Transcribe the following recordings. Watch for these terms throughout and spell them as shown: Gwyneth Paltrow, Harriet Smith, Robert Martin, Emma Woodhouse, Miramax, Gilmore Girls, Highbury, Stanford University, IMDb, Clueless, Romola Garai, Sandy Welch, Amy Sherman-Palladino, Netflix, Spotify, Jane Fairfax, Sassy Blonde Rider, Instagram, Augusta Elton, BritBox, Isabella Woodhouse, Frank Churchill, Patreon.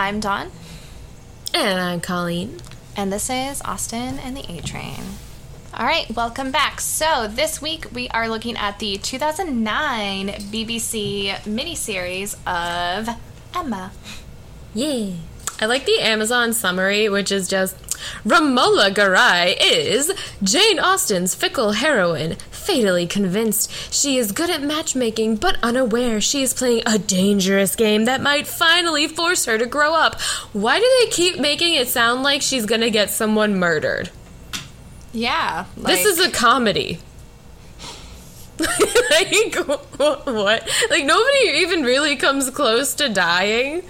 I'm Dawn. And I'm Colleen. And this is Austin and the A-Train. All right, welcome back. So this week we are looking at the 2009 BBC miniseries of Emma. Yay. I like the Amazon summary, which is just, Romola Garai is Jane Austen's fickle heroine, fatally convinced she is good at matchmaking, but unaware she is playing a dangerous game that might finally force her to grow up. Why do they keep making it sound like she's gonna get someone murdered? Yeah. Like... This is a comedy. Like, what? Like, nobody even really comes close to dying.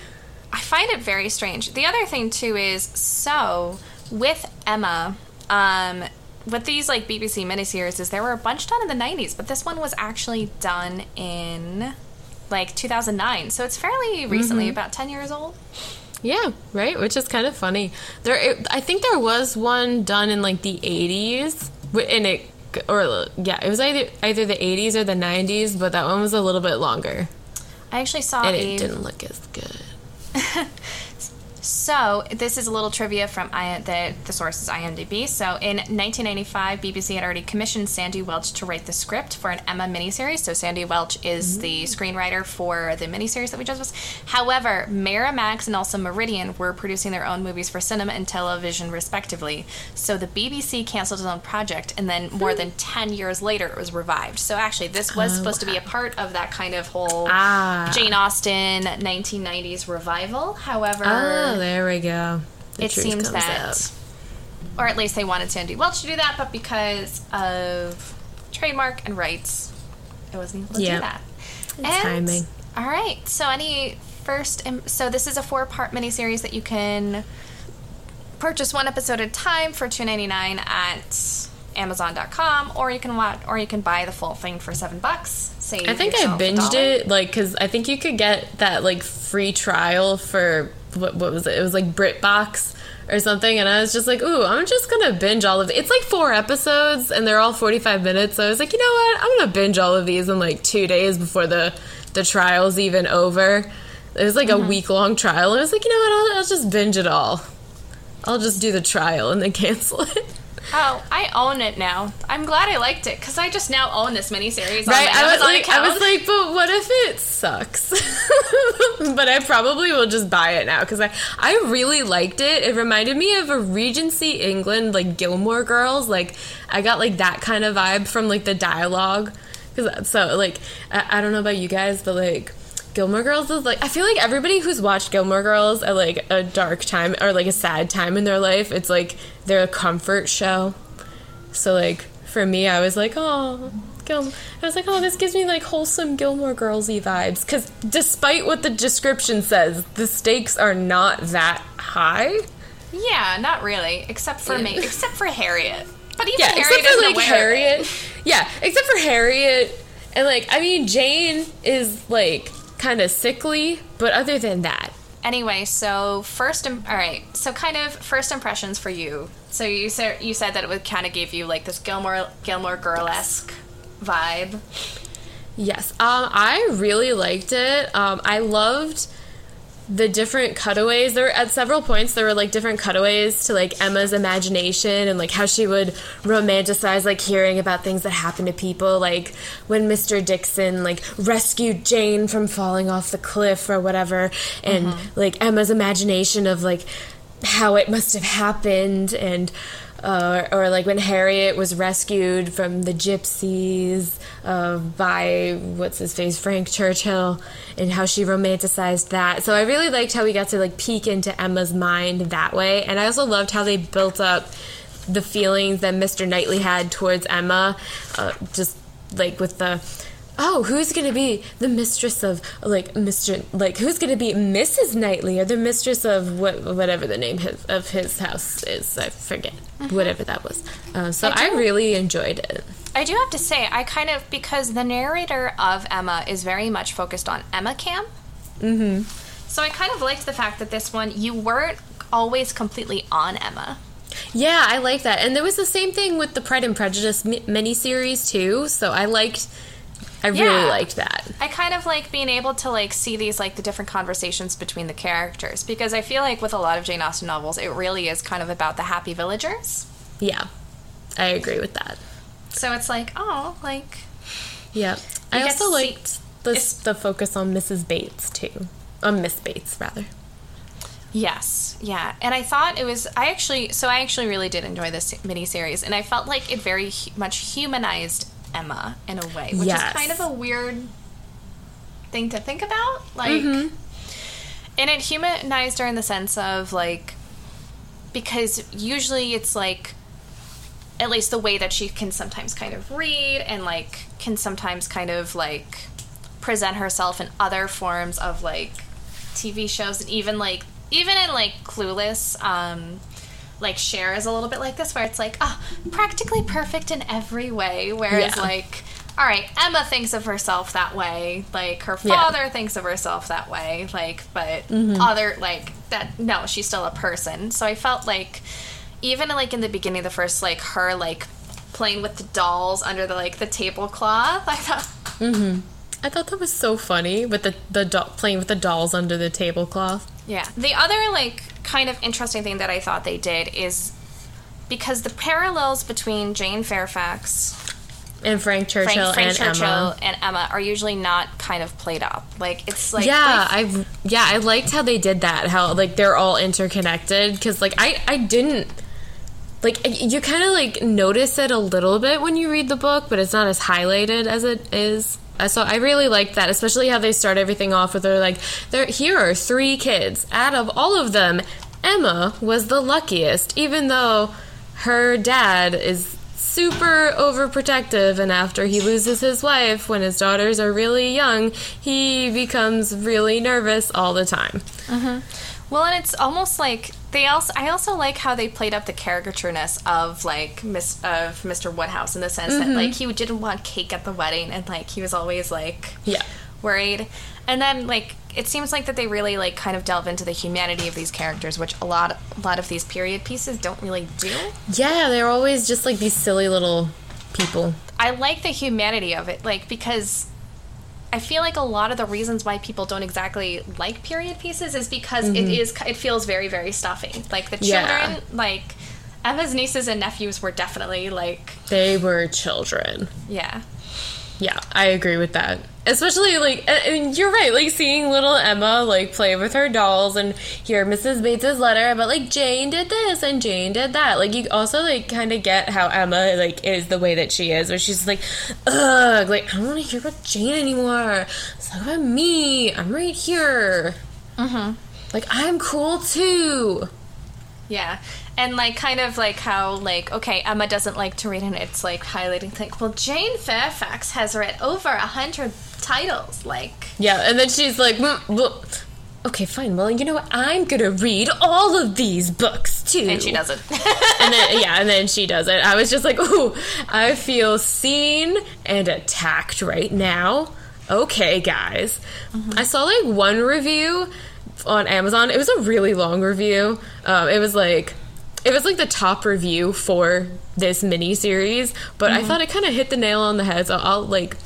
I find it very strange. The other thing, too, is, so, with Emma, with these, like, BBC miniseries, is there were a bunch done in the 90s, but this one was actually done in, like, 2009. So it's fairly recently, about 10 years old. Yeah, right? Which is kind of funny. I think there was one done in, like, the 80s, and it was either the 80s or the 90s, but that one was a little bit longer. I actually saw and it didn't look as good. So, this is a little trivia from the source is IMDb. So, in 1995, BBC had already commissioned Sandy Welch to write the script for an Emma miniseries. So, Sandy Welch is the screenwriter for the miniseries that we just watched. However, Miramax and also Meridian were producing their own movies for cinema and television, respectively. So, the BBC canceled its own project, and then more than 10 years later, it was revived. So, actually, this was supposed to be a part of that kind of whole Jane Austen 1990s revival. However... Oh, there we go. It seems that, or at least they wanted Sandy Welch to do that, but because of trademark and rights, it wasn't able to do that. And timing. All right. So this is a 4-part miniseries that you can purchase one episode at a time for $2.99 at Amazon.com, or you can buy the full thing for $7. I think I binged it, like, because I think you could get that, like, free trial for. What was it? It was like BritBox or something, and I was just like, ooh, I'm just gonna binge all of it. It's like 4 episodes and they're all 45 minutes, so I was like, you know what? I'm gonna binge all of these in like 2 days before the trial's even over. It was like a week-long trial, and I was like, you know what? I'll just binge it all. I'll just do the trial and then cancel it. Oh, I own it now. I'm glad I liked it, because I just now own this miniseries. Right, I was like, but what if it sucks? But I probably will just buy it now, because I really liked it. It reminded me of a Regency England, like, Gilmore Girls. Like, I got, like, that kind of vibe from, like, the dialogue. So, like, I don't know about you guys, but, like... Gilmore Girls is like, I feel like everybody who's watched Gilmore Girls at like a dark time or like a sad time in their life, it's like they're a comfort show. So like for me, I was like, this gives me like wholesome Gilmore Girls-y vibes, because despite what the description says, the stakes are not that high. Yeah, not really, except for me, except for Harriet. But even Harriet is like Harriet. Yeah, except for Harriet, and like I mean Jane is like. Kind of sickly, but other than that. Anyway, so kind of first impressions for you. So you said that it would kind of give you like this Gilmore Girl-esque vibe. Yes, I really liked it. I loved the different cutaways. At several points, there were like different cutaways to like Emma's imagination and like how she would romanticize like hearing about things that happen to people, like when Mr. Dixon like rescued Jane from falling off the cliff or whatever, and like Emma's imagination of like how it must have happened, and or like when Harriet was rescued from the gypsies by Frank Churchill, and how she romanticized that. So I really liked how we got to like peek into Emma's mind that way, and I also loved how they built up the feelings that Mr. Knightley had towards Emma, just like with the who's going to be the mistress of, like, who's going to be Mrs. Knightley, or the mistress of whatever the name of his house is. I forget. Whatever that was. I really enjoyed it. I do have to say, because the narrator of Emma is very much focused on Emma Cam. Mm-hmm. So I kind of liked the fact that this one, you weren't always completely on Emma. Yeah, I like that. And there was the same thing with the Pride and Prejudice miniseries, too. So I liked... I really liked that. I kind of like being able to like see these like the different conversations between the characters, because I feel like with a lot of Jane Austen novels, it really is kind of about the happy villagers. Yeah, I agree with that. So it's like, oh, like... Yeah. I also liked the focus on Mrs. Bates, too. On Miss Bates, rather. Yes, yeah. And I thought it was... I actually really did enjoy this miniseries, and I felt like it very much humanized Emma in a way, which is kind of a weird thing to think about. Like, and it humanized her in the sense of, like... Because usually it's, like... At least the way that she can sometimes kind of read and, like, can sometimes kind of, like, present herself in other forms of, like, TV shows. And even, like, even in, like, Clueless, like, Cher is a little bit like this, where it's, like, oh, practically perfect in every way. Whereas, like, all right, Emma thinks of herself that way. Like, her father thinks of herself that way. Like, but other, like, that, no, she's still a person. So I felt like... Even, like, in the beginning, the first, like, her, like, playing with the dolls under the, like, the tablecloth, I thought... I thought that was so funny, with playing with the dolls under the tablecloth. Yeah. The other, like, kind of interesting thing that I thought they did is because the parallels between Jane Fairfax... And Frank Churchill and Emma. And Emma are usually not kind of played up. Like, it's like... Yeah, I liked how they did that. How, like, they're all interconnected. Because, like, I didn't... Like, you kind of, like, notice it a little bit when you read the book, but it's not as highlighted as it is. So I really liked that, especially how they start everything off with, they're like, here are three kids. Out of all of them, Emma was the luckiest, even though her dad is super overprotective, and after he loses his wife, when his daughters are really young, he becomes really nervous all the time. Well, and it's almost like I also like how they played up the caricatureness of, like, of Mr. Woodhouse, in the sense that, like, he didn't want cake at the wedding, and, like, he was always, like, worried. And then, like, it seems like that they really, like, kind of delve into the humanity of these characters, which a lot of these period pieces don't really do. Yeah, they're always just, like, these silly little people. I like the humanity of it, like, because I feel like a lot of the reasons why people don't exactly like period pieces is because it feels very, very stuffy. Like, the children, like, Emma's nieces and nephews were definitely, like... They were children. Yeah. Yeah, I agree with that. Especially, like, and you're right, like, seeing little Emma, like, play with her dolls and hear Mrs. Bates' letter about, like, Jane did this and Jane did that. Like, you also, like, kind of get how Emma, like, is the way that she is, where she's like, ugh, like, I don't want to hear about Jane anymore. Let's talk about me. I'm right here. Like, I'm cool, too. Yeah. And, like, kind of, like, how, like, okay, Emma doesn't like to read, and it's, like, highlighting, like, well, Jane Fairfax has read over 100 titles, like... Yeah, and then she's like, well, okay, fine, well, you know what, I'm gonna read all of these books, too. And she doesn't. and then she doesn't. I was just like, ooh, I feel seen and attacked right now. Okay, guys. I saw, like, one review on Amazon. It was a really long review. It was, like, the top review for this miniseries, but I thought it kind of hit the nail on the head, so I'll, like,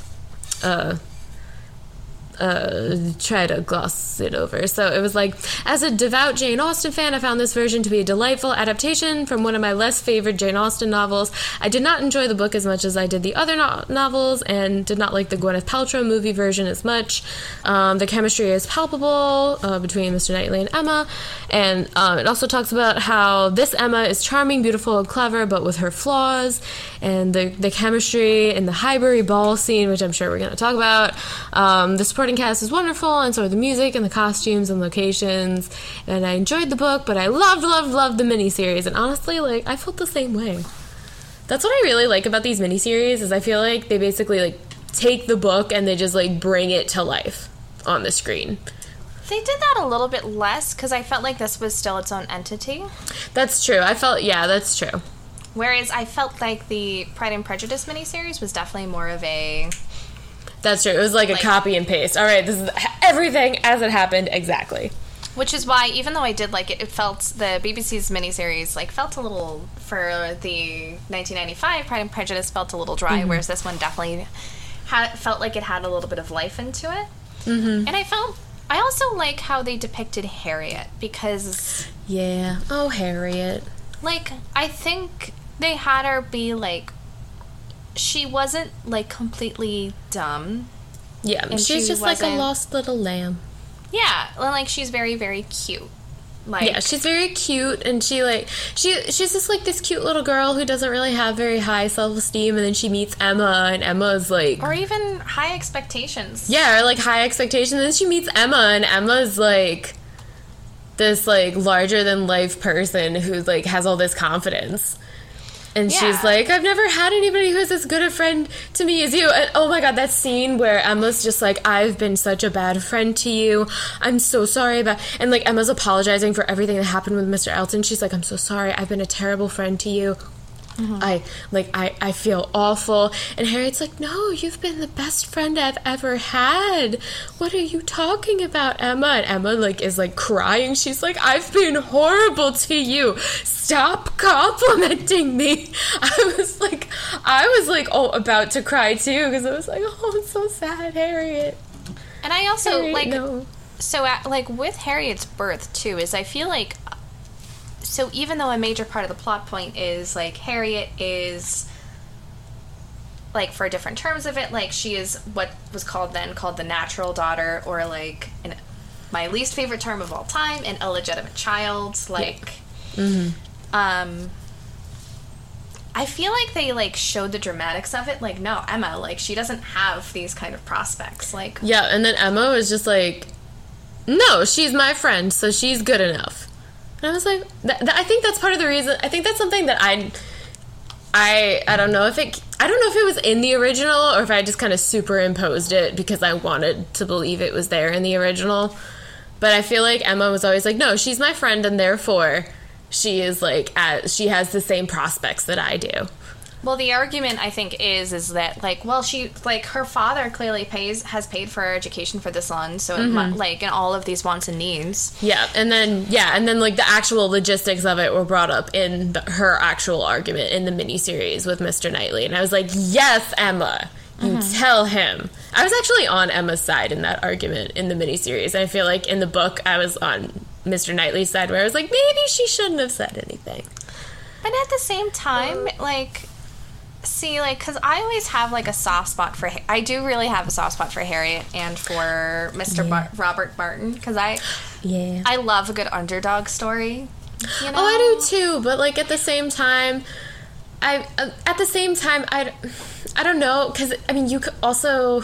try to gloss it over. So it was like, as a devout Jane Austen fan, I found this version to be a delightful adaptation from one of my less favorite Jane Austen novels. I did not enjoy the book as much as I did the other novels, and did not like the Gwyneth Paltrow movie version as much. The chemistry is palpable between Mr. Knightley and Emma, and it also talks about how this Emma is charming, beautiful, and clever, but with her flaws, and the chemistry in the Highbury Ball scene, which I'm sure we're going to talk about. The supporting cast is wonderful, and so are the music and the costumes and locations, and I enjoyed the book, but I loved the miniseries. And honestly, like, I felt the same way. That's what I really like about these miniseries, is I feel like they basically, like, take the book and they just, like, bring it to life on the screen. They did that a little bit less, because I felt like this was still its own entity. That's true. That's true. Whereas I felt like the Pride and Prejudice miniseries was definitely more of a... That's true. It was like a copy and paste. All right, this is everything as it happened, exactly. Which is why, even though I did like it, it felt, the BBC's miniseries, like, felt a little, for the 1995 Pride and Prejudice, felt a little dry, whereas this one definitely felt like it had a little bit of life into it. Mm-hmm. And I also like how they depicted Harriet, because... Yeah. Oh, Harriet. Like, I think they had her be, like... She wasn't, like, completely dumb. Yeah, she's just like a lost little lamb. Yeah, and, like, she's very, very cute. Like, yeah, she's very cute, and she, like... She's just, like, this cute little girl who doesn't really have very high self-esteem, and then she meets Emma, and Emma's, like... Or even high expectations. Yeah, or, like, high expectations, and then she meets Emma, and Emma's, like... this, like, larger-than-life person who, like, has all this confidence. And yeah. She's like, I've never had anybody who's as good a friend to me as you. And, oh, my God, that scene where Emma's just like, I've been such a bad friend to you. I'm so sorry about... And, like, Emma's apologizing for everything that happened with Mr. Elton. She's like, I'm so sorry. I've been a terrible friend to you. Mm-hmm. I feel awful. And Harriet's like, no, you've been the best friend I've ever had. What are you talking about, Emma? And Emma, like, is, like, crying. She's like, I've been horrible to you. Stop complimenting me. I was, like, oh, about to cry, too, because I was like, oh, I'm so sad, Harriet. And I also, Harriet, like, no. So, like, with Harriet's birth, too, is I feel like... So even though a major part of the plot point is, like, Harriet is, like, for different terms of it, like, she is what was called the natural daughter, or, like, my least favorite term of all time, an illegitimate child, like, yeah. Mm-hmm. I feel like they, like, showed the dramatics of it, like, no, Emma, like, she doesn't have these kind of prospects, like... Yeah, and then Emma was just like, no, she's my friend, so she's good enough. And I was like, I think that's part of the reason. I think that's something that I don't know if it... I don't know if it was in the original or if I just kind of superimposed it because I wanted to believe it was there in the original. But I feel like Emma was always like, no, she's my friend, and therefore she is like... she has the same prospects that I do. Well, the argument, I think, is that, like, well, she, like, her father clearly has paid for her education for this long, so, mm-hmm. Like, and all of these wants and needs. Yeah, and then, like, the actual logistics of it were brought up in her actual argument in the miniseries with Mr. Knightley, and I was like, yes, Emma, you mm-hmm. tell him. I was actually on Emma's side in that argument in the miniseries, and I feel like in the book I was on Mr. Knightley's side, where I was like, maybe she shouldn't have said anything. But at the same time, like... See, like, because I always have, like, a soft spot for... I do really have a soft spot for Harriet and for Mr. Yeah. Robert Barton, because I love a good underdog story, you know? Oh, I do, too, but, like, at the same time, I don't know, because, I mean, you could also...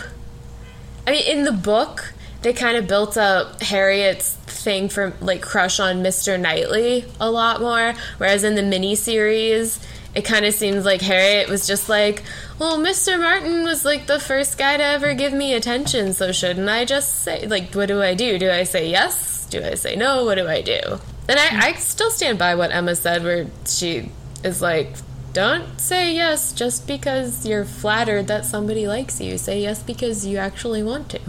I mean, in the book, they kind of built up Harriet's thing for, like, crush on Mr. Knightley a lot more, whereas in the miniseries... It kind of seems like Harriet was just like, well, Mr. Martin was, like, the first guy to ever give me attention, so shouldn't I just say, like, what do I do? Do I say yes? Do I say no? What do I do? And I still stand by what Emma said, where she is like, don't say yes just because you're flattered that somebody likes you. Say yes because you actually want to.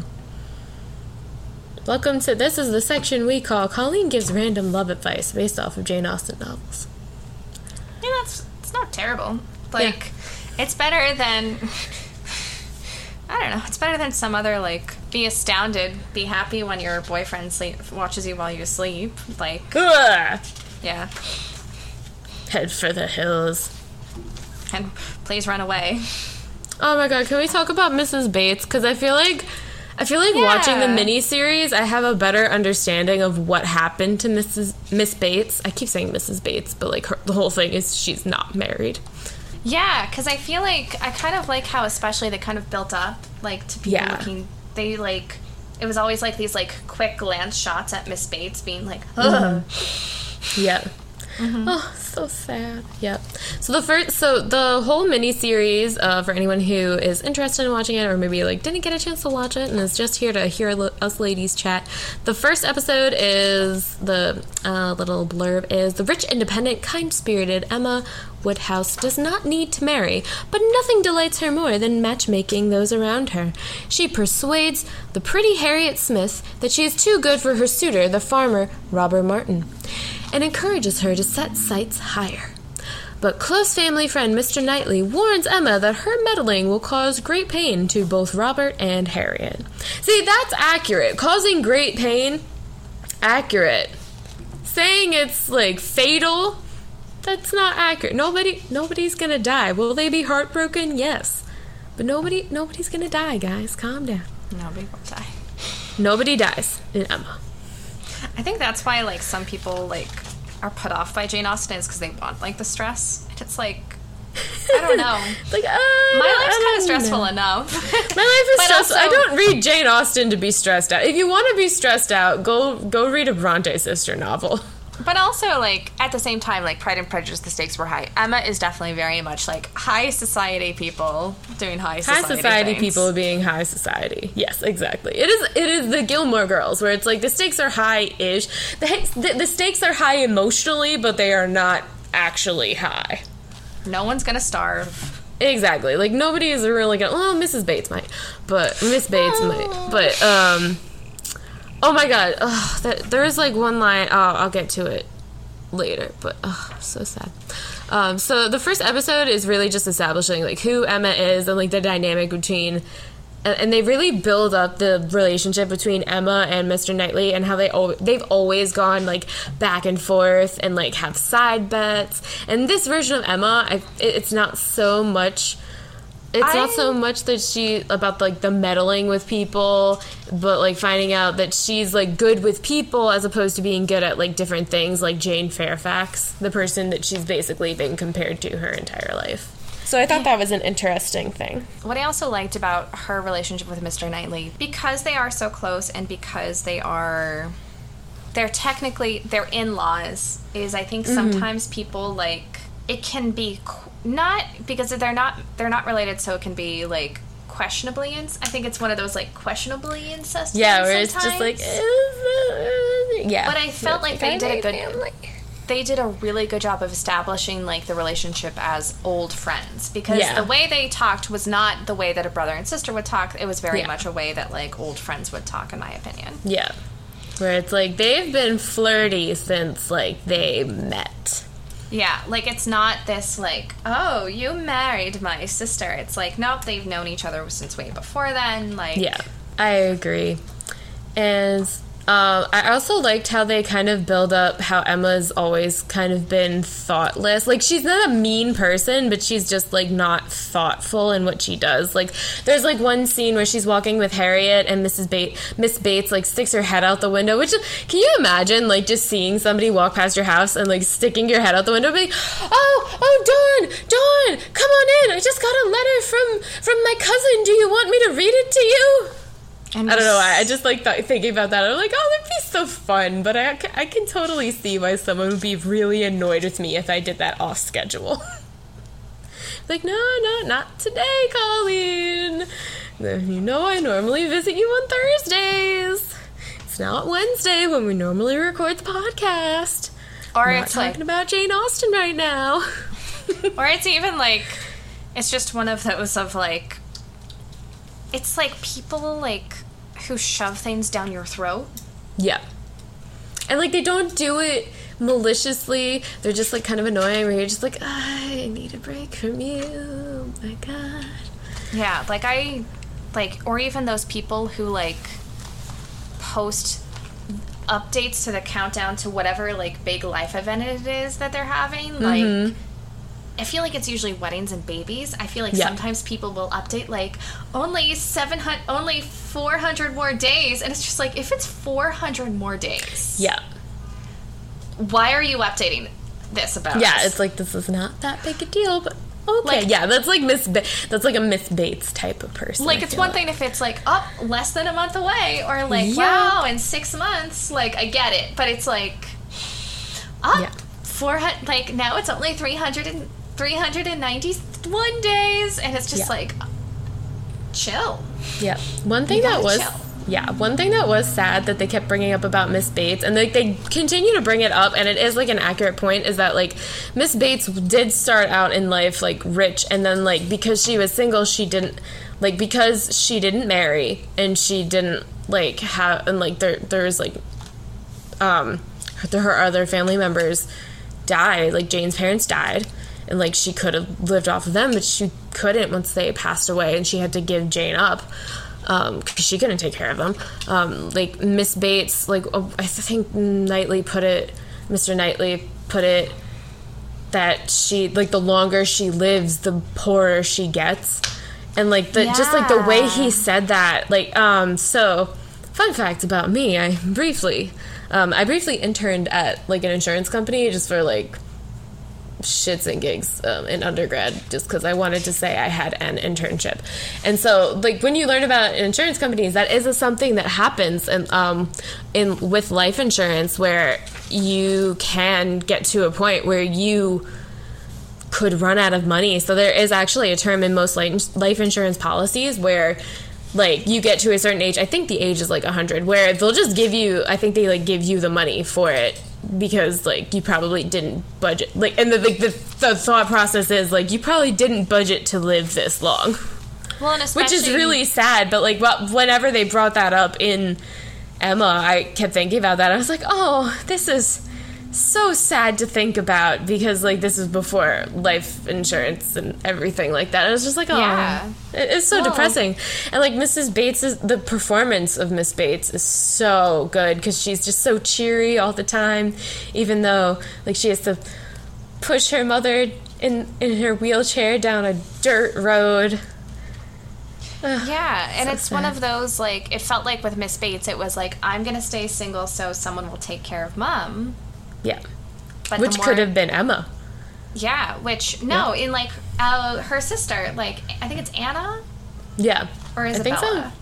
Welcome to, this is the section we call Colleen Gives Random Love Advice based off of Jane Austen novels. Yeah, that's... It's not terrible. Like, yeah. It's better than... I don't know. It's better than some other, like, be astounded, be happy when your boyfriend watches you while you sleep. Like... Ugh. Yeah. Head for the hills. And please run away. Oh, my God. Can we talk about Mrs. Bates? Because I feel like yeah. Watching the miniseries, I have a better understanding of what happened to Miss Bates. I keep saying Mrs. Bates, but, like, the whole thing is she's not married. Yeah, because I feel like I kind of like how especially they kind of built up, like, to people yeah. looking... They, like... It was always, like, these, like, quick glance shots at Miss Bates being like, ugh. Mm-hmm. Yep. Mm-hmm. Oh, so sad. Yep. So the whole miniseries, for anyone who is interested in watching it, or maybe, like, didn't get a chance to watch it and is just here to hear us ladies chat, the first episode is the little blurb is, the rich, independent, kind-spirited Emma Woodhouse does not need to marry, but nothing delights her more than matchmaking those around her. She persuades the pretty Harriet Smith that she is too good for her suitor, the farmer Robert Martin, and encourages her to set sights higher. But close family friend Mr. Knightley warns Emma that her meddling will cause great pain to both Robert and Harriet. See, that's accurate. Causing great pain, accurate. Saying it's, like, fatal, that's not accurate. Nobody's gonna die. Will they be heartbroken? Yes. But nobody's gonna die, guys. Calm down. Nobody will die. Nobody dies in Emma. I think that's why, like, some people, like, are put off by Jane Austen is because they want, like, the stress. And it's like, I don't know. Like, my life's kind of stressful enough. My life is stressful. Also, I don't read Jane Austen to be stressed out. If you want to be stressed out, go read a Bronte sister novel. But also, like, at the same time, like, Pride and Prejudice, the stakes were high. Emma is definitely very much, like, high society people doing high society things. High society people being high society. Yes, exactly. It is the Gilmore Girls, where it's, like, the stakes are high-ish. The stakes are high emotionally, but they are not actually high. No one's gonna starve. Exactly. Like, nobody is really gonna... Well, Mrs. Bates might. But... Miss Bates might. But, oh my god, there is like one line, I'll get to it later, but I'm so sad. So the first episode is really just establishing like who Emma is and like the dynamic between, and they really build up the relationship between Emma and Mr. Knightley and how they've always gone like back and forth and like have side bets. And this version of Emma, it's not so much... not so much that she, about, like, the meddling with people, but, like, finding out that she's, like, good with people as opposed to being good at, like, different things, like Jane Fairfax, the person that she's basically been compared to her entire life. So I thought that was an interesting thing. What I also liked about her relationship with Mr. Knightley, because they are so close and because they're technically, they're in-laws, is I think sometimes people, like, it can be... Not because they're not related, so it can be like questionably. I think it's one of those like questionably incestuous. Yeah, where sometimes. It's just like, yeah. But I felt like they did a good. Family. They did a really good job of establishing like the relationship as old friends because the way they talked was not the way that a brother and sister would talk. It was very much a way that like old friends would talk, in my opinion. Yeah, where it's like they've been flirty since like they met. Yeah, like, it's not this, like, oh, you married my sister. It's like, nope, they've known each other since way before then, like... Yeah, I agree. And I also liked how they kind of build up how Emma's always kind of been thoughtless. Like, she's not a mean person, but she's just, like, not thoughtful in what she does. Like, there's, like, one scene where she's walking with Harriet and Miss Bates, like, sticks her head out the window, which, can you imagine, like, just seeing somebody walk past your house and, like, sticking your head out the window and being, Dawn, come on in, I just got a letter from my cousin, do you want me to read it to you? I don't know why. I just like thinking about that. I'm like, oh, that'd be so fun. But I can totally see why someone would be really annoyed with me if I did that off schedule. Like, no, not today, Colleen. You know I normally visit you on Thursdays. It's not Wednesday when we normally record the podcast. Or I'm it's not talking like, about Jane Austen right now. Or it's even like, it's just one of those of like. It's, like, people, like, who shove things down your throat. Yeah. And, like, they don't do it maliciously. They're just, like, kind of annoying where you're just like, I need a break from you. Oh, my God. Yeah, like, or even those people who, like, post updates to the countdown to whatever, like, big life event it is that they're having. Mm-hmm. Like... I feel like it's usually weddings and babies. I feel like sometimes people will update, like, only 400 more days. And it's just like, if it's 400 more days... Yeah. Why are you updating this about us? Yeah, it's like, this is not that big a deal, but okay. Like, yeah, that's like that's like a Miss Bates type of person. Like, it's one thing if it's like, less than a month away, or like, wow, in 6 months, like, I get it. But it's like, 400, like, now it's only 391 days, and it's just like, chill. Yeah. One thing that was sad that they kept bringing up about Miss Bates, and like they continue to bring it up, and it is like an accurate point, is that like Miss Bates did start out in life like rich, and then like because she was single, because she didn't marry, and she didn't like have, and like there's like her other family members died, like Jane's parents died, and like she could have lived off of them, but she couldn't once they passed away, and she had to give Jane up because she couldn't take care of them. Like Miss Bates, like I think Mr. Knightley put it that she, like, the longer she lives, the poorer she gets. And, like, the just, like, the way he said that, like, so, fun fact about me, I briefly interned at, like, an insurance company just for, like, shits and gigs in undergrad, just because I wanted to say I had an internship. And so, like, when you learn about insurance companies, that is something that happens with life insurance, where you can get to a point where you could run out of money. So there is actually a term in most life insurance policies where, like, you get to a certain age, I think the age is like 100, where they'll just give you, I think they, like, give you the money for it, because, like, you probably didn't budget, like, and the thought process is, like, you probably didn't budget to live this long. Well, and especially, which is really sad, but, like, whenever they brought that up in Emma, I kept thinking about that. I was like, oh, this is so sad to think about, because, like, this is before life insurance and everything like that. I was just like, oh, yeah. It's so depressing. And, like, Mrs. Bates, the performance of Miss Bates is so good, because she's just so cheery all the time, even though, like, she has to push her mother in her wheelchair down a dirt road. Yeah, and so it's sad. One of those, like, it felt like with Miss Bates, it was like, I'm going to stay single so someone will take care of Mom. Yeah, but which could have been Emma. Yeah, which, no, yeah. In, like, her sister, like, I think it's Anna? Yeah. Or Isabella?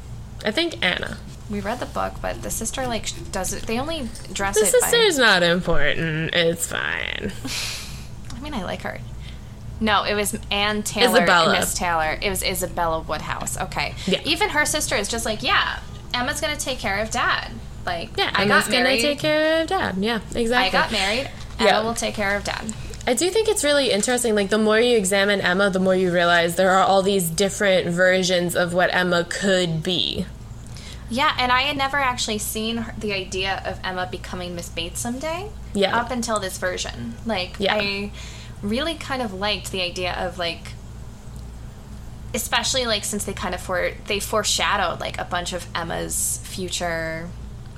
I think Anna. We read the book, but the sister, like, doesn't, they only dress it by... The sister's not important, it's fine. I mean, I like her. No, it was Ann Taylor and Miss Taylor. It was Isabella Woodhouse. Okay. Yeah. Even her sister is just like, yeah, Emma's going to take care of Dad. Like, yeah, I got married. Gonna take care of Dad. Yeah, exactly. I got married. Emma will take care of Dad. I do think it's really interesting. Like, the more you examine Emma, the more you realize there are all these different versions of what Emma could be. Yeah, and I had never actually seen the idea of Emma becoming Miss Bates someday. Yeah. Up until this version. Like, yeah. I really kind of liked the idea of, like, especially, like, since they kind of they foreshadowed, like, a bunch of Emma's future.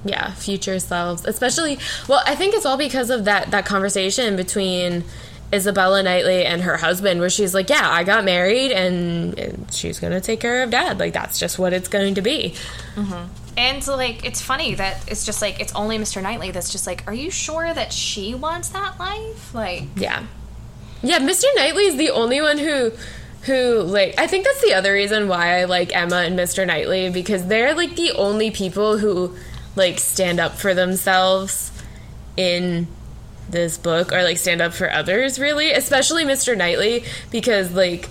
Yeah, future selves, especially. Well, I think it's all because of that conversation between Isabella Knightley and her husband, where she's like, yeah, I got married, and she's going to take care of Dad. Like, that's just what it's going to be. Mm-hmm. And, like, it's funny that it's just, like, it's only Mr. Knightley that's just like, are you sure that she wants that life? Like... Yeah. Yeah, Mr. Knightley is the only one who, like, I think that's the other reason why I like Emma and Mr. Knightley, because they're, like, the only people who... like, stand up for themselves in this book, or, like, stand up for others, really, especially Mr. Knightley, because, like,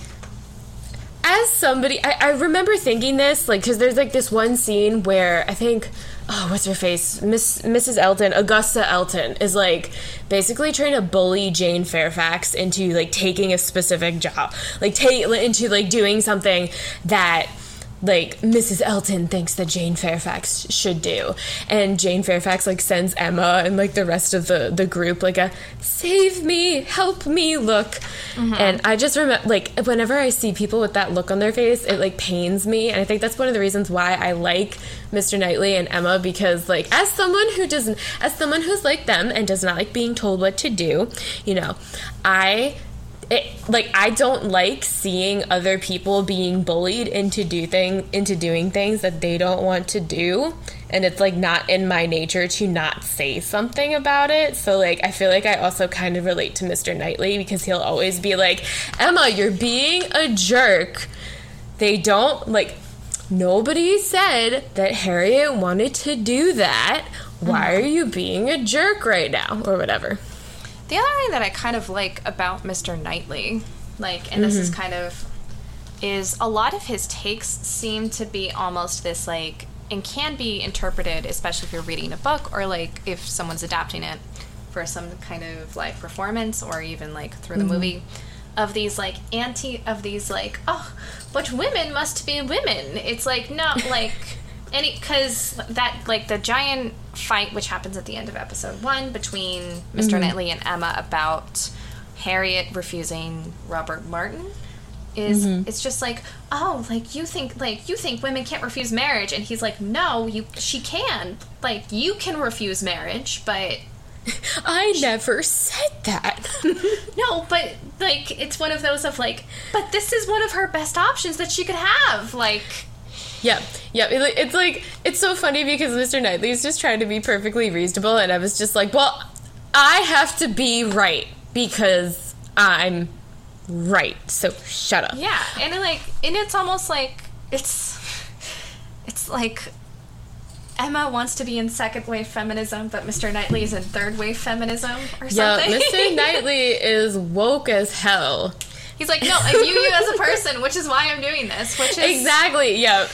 as somebody, I remember thinking this, like, because there's, like, this one scene where I think, oh, what's her face, Mrs. Elton, Augusta Elton, is, like, basically trying to bully Jane Fairfax into, like, taking a specific job, like, into, like, doing something that... like, Mrs. Elton thinks that Jane Fairfax should do. And Jane Fairfax, like, sends Emma and, like, the rest of the group, like, a save me, help me look. Mm-hmm. And I just remember, like, whenever I see people with that look on their face, it, like, pains me. And I think that's one of the reasons why I like Mr. Knightley and Emma, because, like, as someone who's like them and does not like being told what to do, you know, I don't like seeing other people being bullied into doing things that they don't want to do, and it's, like, not in my nature to not say something about it. So, like, I feel like I also kind of relate to Mr. Knightley, because he'll always be like, Emma, you're being a jerk. They don't, like, nobody said that Harriet wanted to do that. Why are you being a jerk right now? Or whatever. The other thing that I kind of like about Mr. Knightley, like, and this is kind of, is a lot of his takes seem to be almost this, like, and can be interpreted, especially if you're reading a book, or, like, if someone's adapting it for some kind of live performance, or even, like, through the movie, of these, like, oh, but women must be women. It's, like, not, like... Because that, like, the giant fight, which happens at the end of episode 1 between Mr. Knightley and Emma about Harriet refusing Robert Martin is it's just like, oh, you think women can't refuse marriage, and he's like, no, she can. Like, you can refuse marriage, but I never said that. No, but like, it's one of those of like, but this is one of her best options that she could have, like. Yeah. It's like, it's so funny because Mr. Knightley's just trying to be perfectly reasonable, and I was just like, well, I have to be right because I'm right, so shut up. Yeah, and it's almost like it's like Emma wants to be in second wave feminism, but Mr. Knightley is in third wave feminism or something. Yeah, Mr. Knightley is woke as hell. He's like, no, I view you as a person, which is why I'm doing this, which is... Exactly, yeah,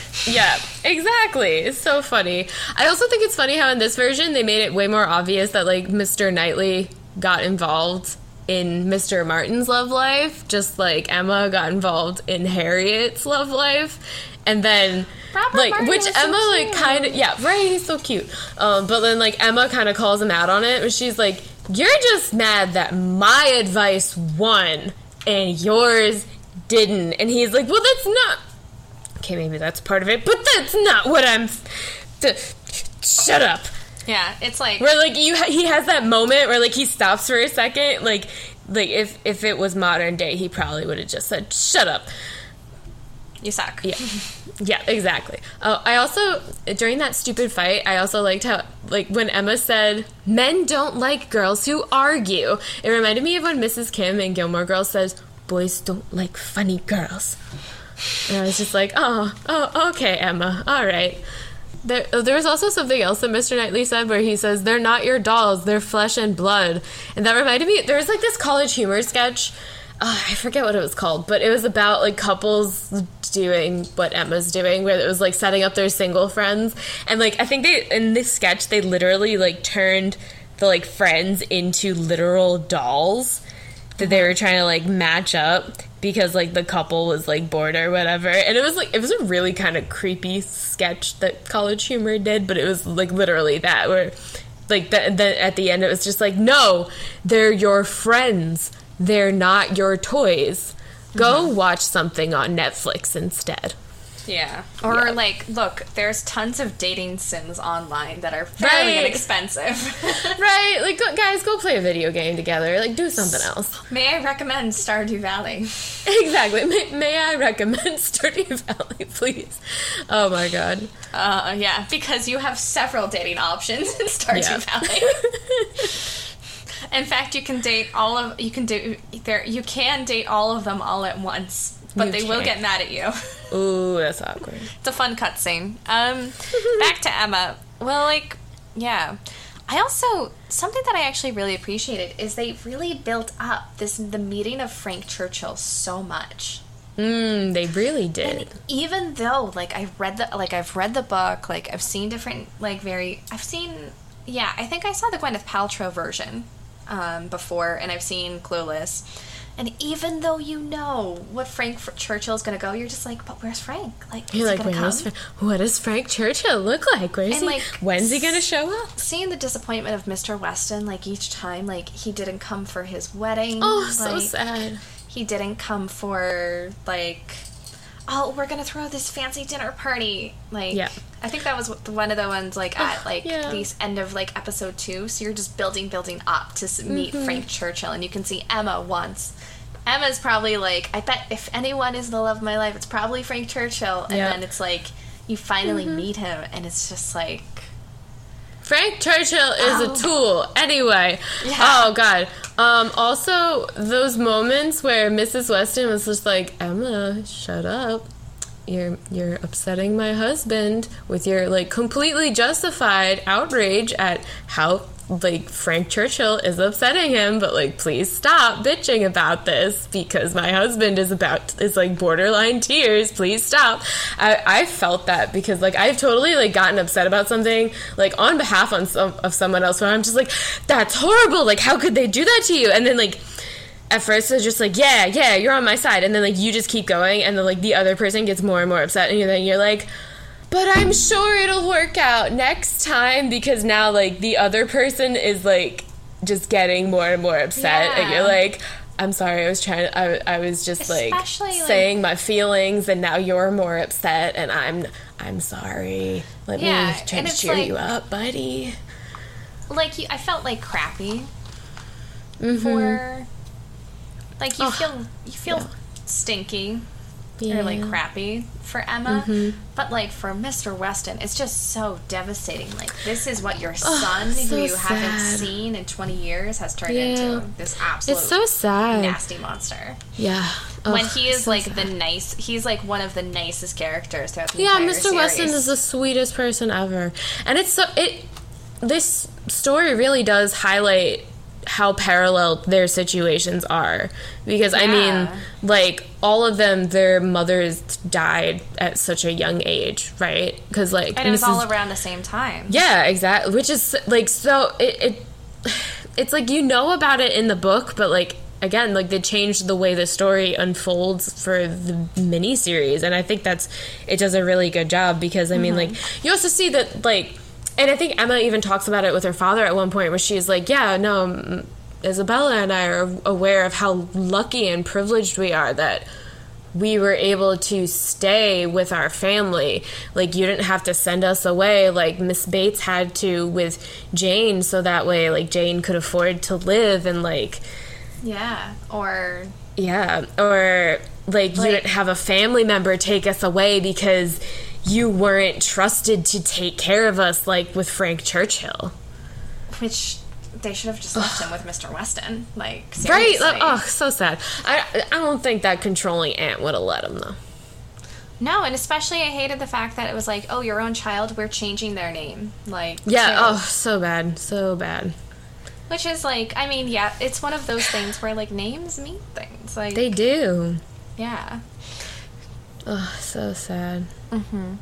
exactly. It's so funny. I also think it's funny how in this version they made it way more obvious that, like, Mr. Knightley got involved in Mr. Martin's love life, just like Emma got involved in Harriet's love life, and then... Robert like Martin, which Emma so like kind of yeah right he's so cute but then like Emma kind of calls him out on it, and she's like, you're just mad that my advice won and yours didn't, and he's like, well, that's not okay, maybe that's part of it, but that's not what I'm shut up. Yeah, it's like where like he has that moment where like he stops for a second, like if it was modern day he probably would have just said shut up, you suck. Yeah, exactly. I also, during that stupid fight, I also liked how, like, when Emma said, men don't like girls who argue, it reminded me of when Mrs. Kim in Gilmore Girls says, boys don't like funny girls. And I was just like, oh, okay, Emma, all right. There was also something else that Mr. Knightley said where he says, they're not your dolls, they're flesh and blood. And that reminded me, there was, like, this College Humor sketch, I forget what it was called, but it was about, like, couples doing what Emma's doing, where it was, like, setting up their single friends, and, like, I think in this sketch, they literally, like, turned the, like, friends into literal dolls that they were trying to, like, match up because, like, the couple was, like, bored or whatever, and it was, like, it was a really kind of creepy sketch that College Humor did, but it was, like, literally that, where, like, at the end, it was just like, no, they're your friends. They're not your toys. Go watch something on Netflix instead. Yeah. Or, like, look, there's tons of dating sims online that are fairly inexpensive. Right. Like, guys, go play a video game together. Like, do something else. May I recommend Stardew Valley? Exactly. May I recommend Stardew Valley, please? Oh, my God. Yeah, because you have several dating options in Stardew Valley. In fact, you can date all of them all at once, but they will get mad at you. Ooh, that's awkward. It's a fun cutscene. Back to Emma. Well, like, yeah. I also, something that I actually really appreciated is they really built up the meeting of Frank Churchill so much. They really did. And even though, like, I've read the book, like, I've seen different, like, I think I saw the Gwyneth Paltrow version. Before, and I've seen Clueless, and even though you know what Frank Churchill's gonna go, you're just like, but where's Frank? Like, you're like, what does Frank Churchill look like? Where's he? Like, when's he gonna show up? Seeing the disappointment of Mr. Weston, like, each time, like, he didn't come for his wedding. Oh, like, so sad. He didn't come for, like, oh, we're gonna throw this fancy dinner party. Like, yeah. I think that was one of the ones, like, at, like, the end of, like, episode 2, so you're just building up to meet Frank Churchill, and you can see Emma once. Emma's probably, like, I bet if anyone is the love of my life, it's probably Frank Churchill, and then it's, like, you finally meet him, and it's just, like... Frank Churchill is a tool, anyway. Yeah. Oh, God. Also, those moments where Mrs. Weston was just like, Emma, shut up. You're upsetting my husband with your, like, completely justified outrage at how, like, Frank Churchill is upsetting him, but, like, please stop bitching about this because my husband is like borderline tears, please stop. I felt that because, like, I've totally, like, gotten upset about something, like, on behalf of someone else where I'm just like, that's horrible, like, how could they do that to you? And then, like, at first, it's just like, yeah, you're on my side. And then, like, you just keep going. And then, like, the other person gets more and more upset. And then you're like, but I'm sure it'll work out next time. Because now, like, the other person is, like, just getting more and more upset. Yeah. And you're like, I'm sorry, I was trying to, I was just like saying my feelings, and now you're more upset, and I'm sorry. Let me try to cheer you up, buddy. Like, I felt like crappy for, like, you feel stinky or like crappy for Emma, but like for Mr. Weston, it's just so devastating. Like, this is what your son, who you haven't seen in 20 years, has turned into this absolute nasty monster. Yeah. When he is like the nice, he's like one of the nicest characters throughout the entire series. Yeah, Mr. Weston is the sweetest person ever, and it's so this story really does highlight how parallel their situations are, because I mean, like, all of them, their mothers died at such a young age, right? Because like, and it was all around the same time. Yeah, exactly. Which is like, so it's like, you know about it in the book, but like, again, like, they changed the way the story unfolds for the miniseries, and I think it does a really good job, because I mean, like, you also see that, like, and I think Emma even talks about it with her father at one point, where she's like, yeah, no, Isabella and I are aware of how lucky and privileged we are that we were able to stay with our family. Like, you didn't have to send us away like Miss Bates had to with Jane, so that way, like, Jane could afford to live, and like... Or, like, you didn't have a family member take us away because... you weren't trusted to take care of us, like with Frank Churchill. Which they should have just left him with Mr. Weston. Like, seriously. Right? So sad. I don't think that controlling aunt would have let him, though. No, and especially I hated the fact that it was like, oh, your own child, we're changing their name. Like, so bad. So bad. Which is like, I mean, yeah, it's one of those things where, like, names mean things. Like, they do. Yeah. Oh, so sad. Mm-hmm.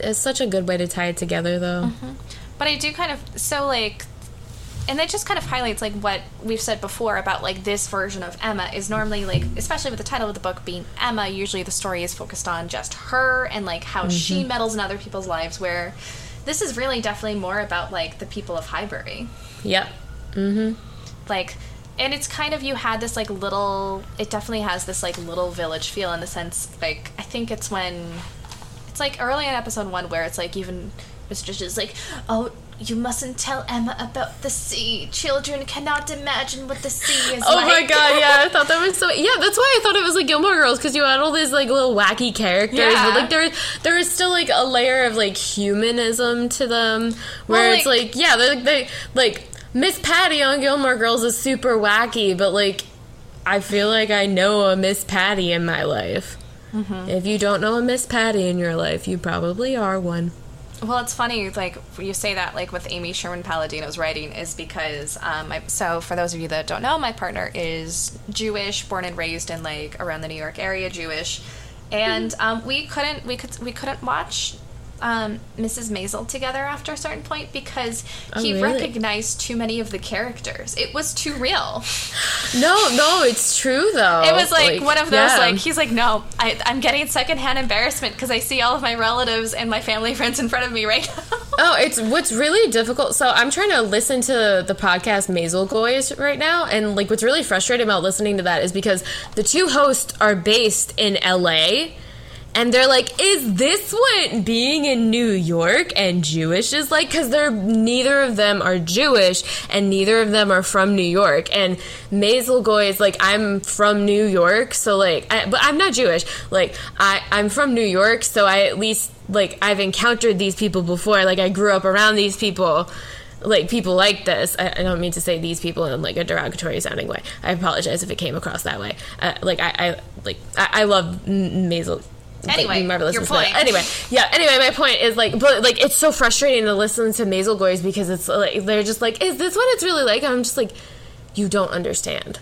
It's such a good way to tie it together, though. Mm-hmm. But I do kind of... So, like... And that just kind of highlights, like, what we've said before about, like, this version of Emma is normally, like... Especially with the title of the book being Emma, usually the story is focused on just her and, like, how she meddles in other people's lives, where this is really definitely more about, like, the people of Highbury. Yep. Mm-hmm. Like... And it's kind of, you had this, like, little... It definitely has this, like, little village feel in the sense, like, I think it's when... It's, like, early in episode 1 where it's, like, even Mistress is like, oh, you mustn't tell Emma about the sea. Children cannot imagine what the sea is like. Oh, my God, yeah. I thought that was so... Yeah, that's why I thought it was, like, Gilmore Girls, because you had all these, like, little wacky characters. Yeah. But, like, there is still, like, a layer of, like, humanism to them, where it's, like... Yeah, they're Miss Patty on Gilmore Girls is super wacky, but, like, I feel like I know a Miss Patty in my life. Mm-hmm. If you don't know a Miss Patty in your life, you probably are one. Well, it's funny, like, you say that, like, with Amy Sherman-Palladino's writing is because, so for those of you that don't know, my partner is Jewish, born and raised in, like, around the New York area, Jewish, and we couldn't watch... Mrs. Maisel together after a certain point because he recognized too many of the characters. It was too real. No, it's true, though. It was like one of those, like, he's like, no, I'm getting secondhand embarrassment because I see all of my relatives and my family friends in front of me right now. Oh, it's what's really difficult. So I'm trying to listen to the podcast Mazel Goys right now, and like what's really frustrating about listening to that is because the two hosts are based in LA. And they're like, is this what being in New York and Jewish is like? Because neither of them are Jewish, and neither of them are from New York. And Mazel Goy is like, I'm from New York, so like... but I'm not Jewish. Like, I'm from New York, so I at least... Like, I've encountered these people before. Like, I grew up around these people. Like, people like this. I don't mean to say these people in, like, a derogatory-sounding way. I apologize if it came across that way. I love Mazel... Anyway, your point. Anyway, my point is, like, but, like, it's so frustrating to listen to Mazel Goys because it's, like, they're just like, is this what it's really like? And I'm just like, you don't understand.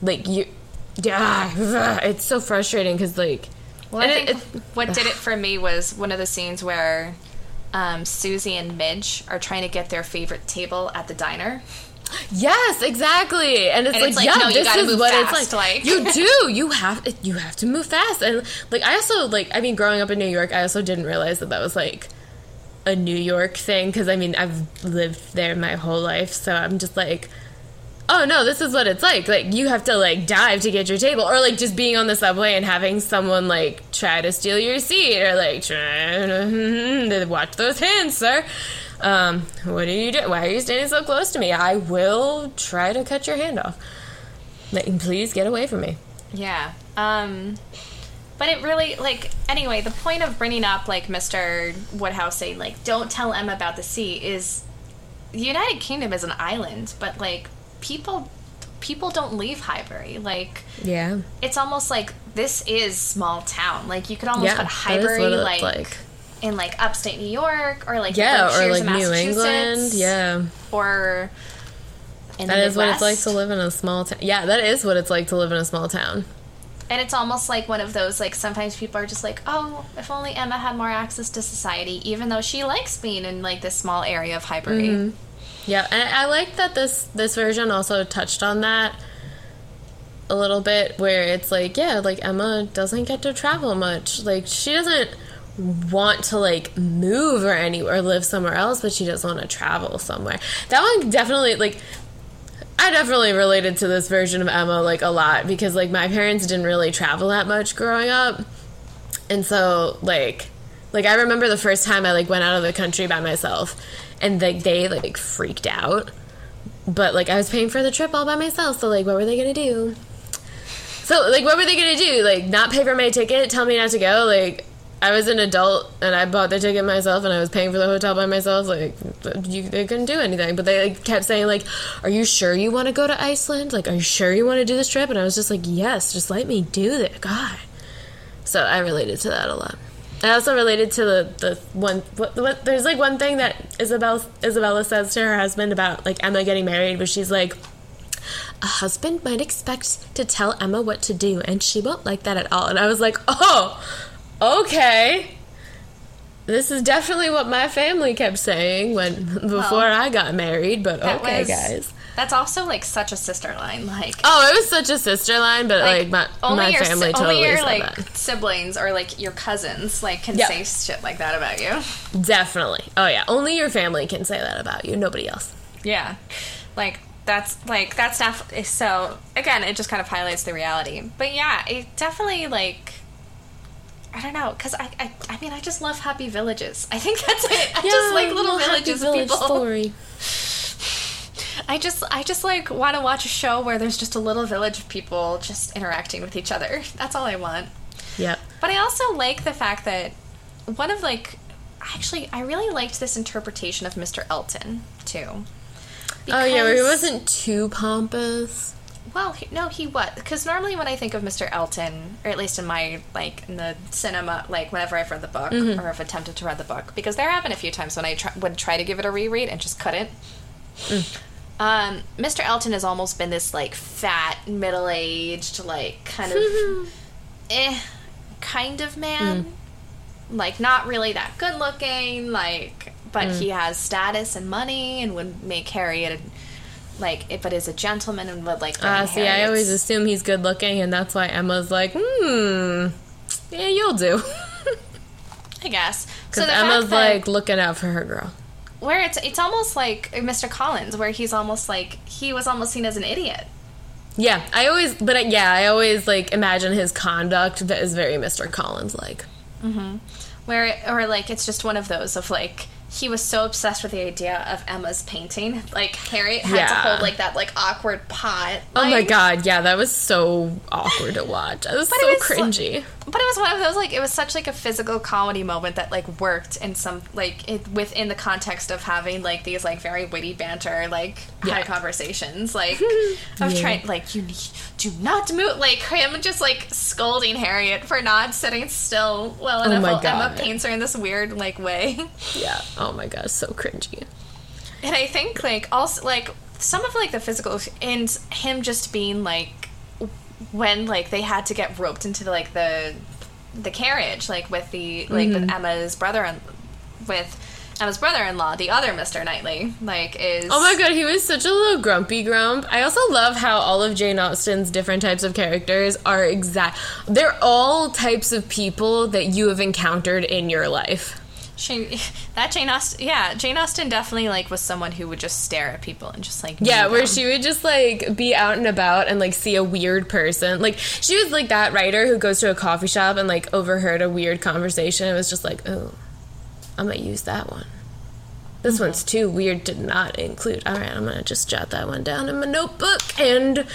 Like, it's so frustrating because, like... Well, I think what did it for me was one of the scenes where Susie and Midge are trying to get their favorite table at the diner. Yes, exactly, and it's like, no, you gotta move fast. You do. You have to move fast, and like I also like. I mean, growing up in New York, I also didn't realize that was like a New York thing because I mean I've lived there my whole life, so I'm just like, oh no, this is what it's like. Like, you have to, like, dive to get your table. Or, like, just being on the subway and having someone, like, try to steal your seat. Or, like, try to watch those hands, sir. What are you doing? Why are you standing so close to me? I will try to cut your hand off. Like, please get away from me. Yeah. But it really, like, anyway, the point of bringing up, like, Mr. Woodhouse saying, like, don't tell Em about the sea is the United Kingdom is an island, but, like, people don't leave Highbury. Like, yeah, it's almost like this is small town. Like, you could almost put Highbury, like in, like, upstate New York or, like, Berkshires, or, like, Massachusetts, New England. Yeah. Or in the Midwest. That is what it's like to live in a small town. Yeah, that is what it's like to live in a small town. And it's almost like one of those, like, sometimes people are just like, oh, if only Emma had more access to society, even though she likes being in, like, this small area of Highbury. Mm-hmm. Yeah, and I like that this version also touched on that a little bit, where it's like, yeah, like, Emma doesn't get to travel much. Like, she doesn't want to, like, move or anywhere, or live somewhere else, but she does want to travel somewhere. That one definitely, like, I definitely related to this version of Emma, like, a lot, because, like, my parents didn't really travel that much growing up, and so, like, I remember the first time I, like, went out of the country by myself, and they like, freaked out. But, like, I was paying for the trip all by myself, so, like, what were they gonna do? So, like, what were they gonna do? Like, not pay for my ticket? Tell me not to go? Like, I was an adult, and I bought the ticket myself, and I was paying for the hotel by myself. Like, they couldn't do anything. But they, like, kept saying, like, are you sure you want to go to Iceland? Like, are you sure you want to do this trip? And I was just like, yes, just let me do that. God. So I related to that a lot. I also related to the one... What, there's, like, one thing that Isabella says to her husband about, like, Emma getting married, where she's like, a husband might expect to tell Emma what to do, and she won't like that at all. And I was like, oh... okay, this is definitely what my family kept saying before I got married, but okay, guys. That's also, like, such a sister line, like... Oh, it was such a sister line, but, like my family totally only your, said like, that. Siblings or, like, your cousins, like, can say shit like that about you. Definitely. Oh, yeah, only your family can say that about you, nobody else. Yeah, like, that's definitely... So, again, it just kind of highlights the reality. But, yeah, it definitely, like... I don't know, because I mean, I just love happy villages. I think that's it. I just like little villages, village people. Story. I just like want to watch a show where there's just a little village of people just interacting with each other. That's all I want. Yeah. But I also like the fact that one of, like, actually, I really liked this interpretation of Mr. Elton too. Oh yeah, he wasn't too pompous. Well, no, he was. Because normally when I think of Mr. Elton, or at least in my, like, in the cinema, like, whenever I've read the book, mm-hmm. or have attempted to read the book, because there have been a few times when I would try to give it a reread and just couldn't. Mm. Mr. Elton has almost been this, like, fat, middle-aged, like, kind of, kind of man. Mm. Like, not really that good-looking, like, but he has status and money and would make Harriet... but is a gentleman and would, like... see, I always assume he's good-looking, and that's why Emma's like, yeah, you'll do. I guess. Because so Emma's, like, looking out for her girl. Where it's almost like Mr. Collins, where he's almost like... He was almost seen as an idiot. Yeah, I always, like, imagine his conduct that is very Mr. Collins-like. Mm-hmm. Or, it's just one of those of, like... He was so obsessed with the idea of Emma's painting. Like, Harriet had to hold, like, that, like, awkward pot. Like. Oh, my God, yeah, that was so awkward to watch. That was so cringy. But it was one of those, like, it was such, like, a physical comedy moment that, like, worked in some, like, within the context of having, like, these, like, very witty banter, like, high conversations. Like, of trying, like, you do not move. Like, him just, like, scolding Harriet for not sitting still well enough while Emma paints her in this weird, like, way. Yeah. Oh my gosh, so cringy. And I think, like, also, like, some of, like, the physical... And him just being, like, when, like, they had to get roped into, like, the carriage, like, with the... Like, mm-hmm. with Emma's brother-in-law, the other Mr. Knightley, like, is... Oh my God, he was such a little grumpy grump. I also love how all of Jane Austen's different types of characters are exact... They're all types of people that you have encountered in your life. Jane Austen definitely, like, was someone who would just stare at people and just, like... Yeah, where she would just, like, be out and about and, like, see a weird person. Like, she was, like, that writer who goes to a coffee shop and, like, overheard a weird conversation and was just like, oh, I'm gonna use that one. This one's too weird to not include. All right, I'm gonna just jot that one down in my notebook, and...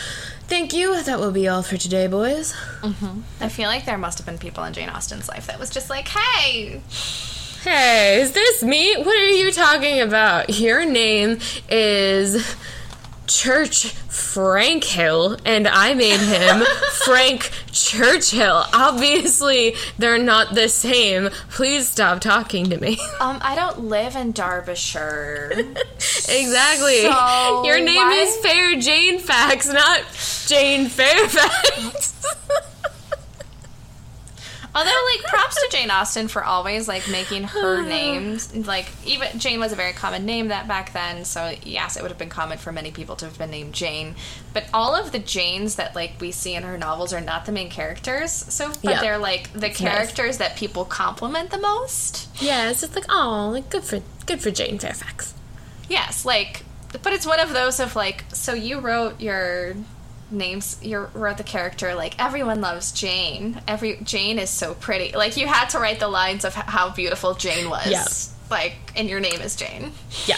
Thank you. That will be all for today, boys. Mm-hmm. I feel like there must have been people in Jane Austen's life that was just like, Hey, is this me? What are you talking about? Your name is Church Frankhill, and I made him Frank Churchill. Obviously, they're not the same. Please stop talking to me. I don't live in Derbyshire. Exactly. So your name is Fair Jane Facts, not Jane Fairfax. Although, like, props to Jane Austen for always, like, making her names, like, even Jane was a very common name that back then, so yes, it would have been common for many people to have been named Jane, but all of the Janes that, like, we see in her novels are not the main characters, so, but they're, like, the characters that people compliment the most. Yeah, it's just like, oh, like, good for Jane Fairfax. Yes, like, but it's one of those of, like, so you wrote your... names, you wrote the character, like, everyone loves Jane. Jane is so pretty. Like, you had to write the lines of how beautiful Jane was. Yeah. Like, and your name is Jane. Yeah.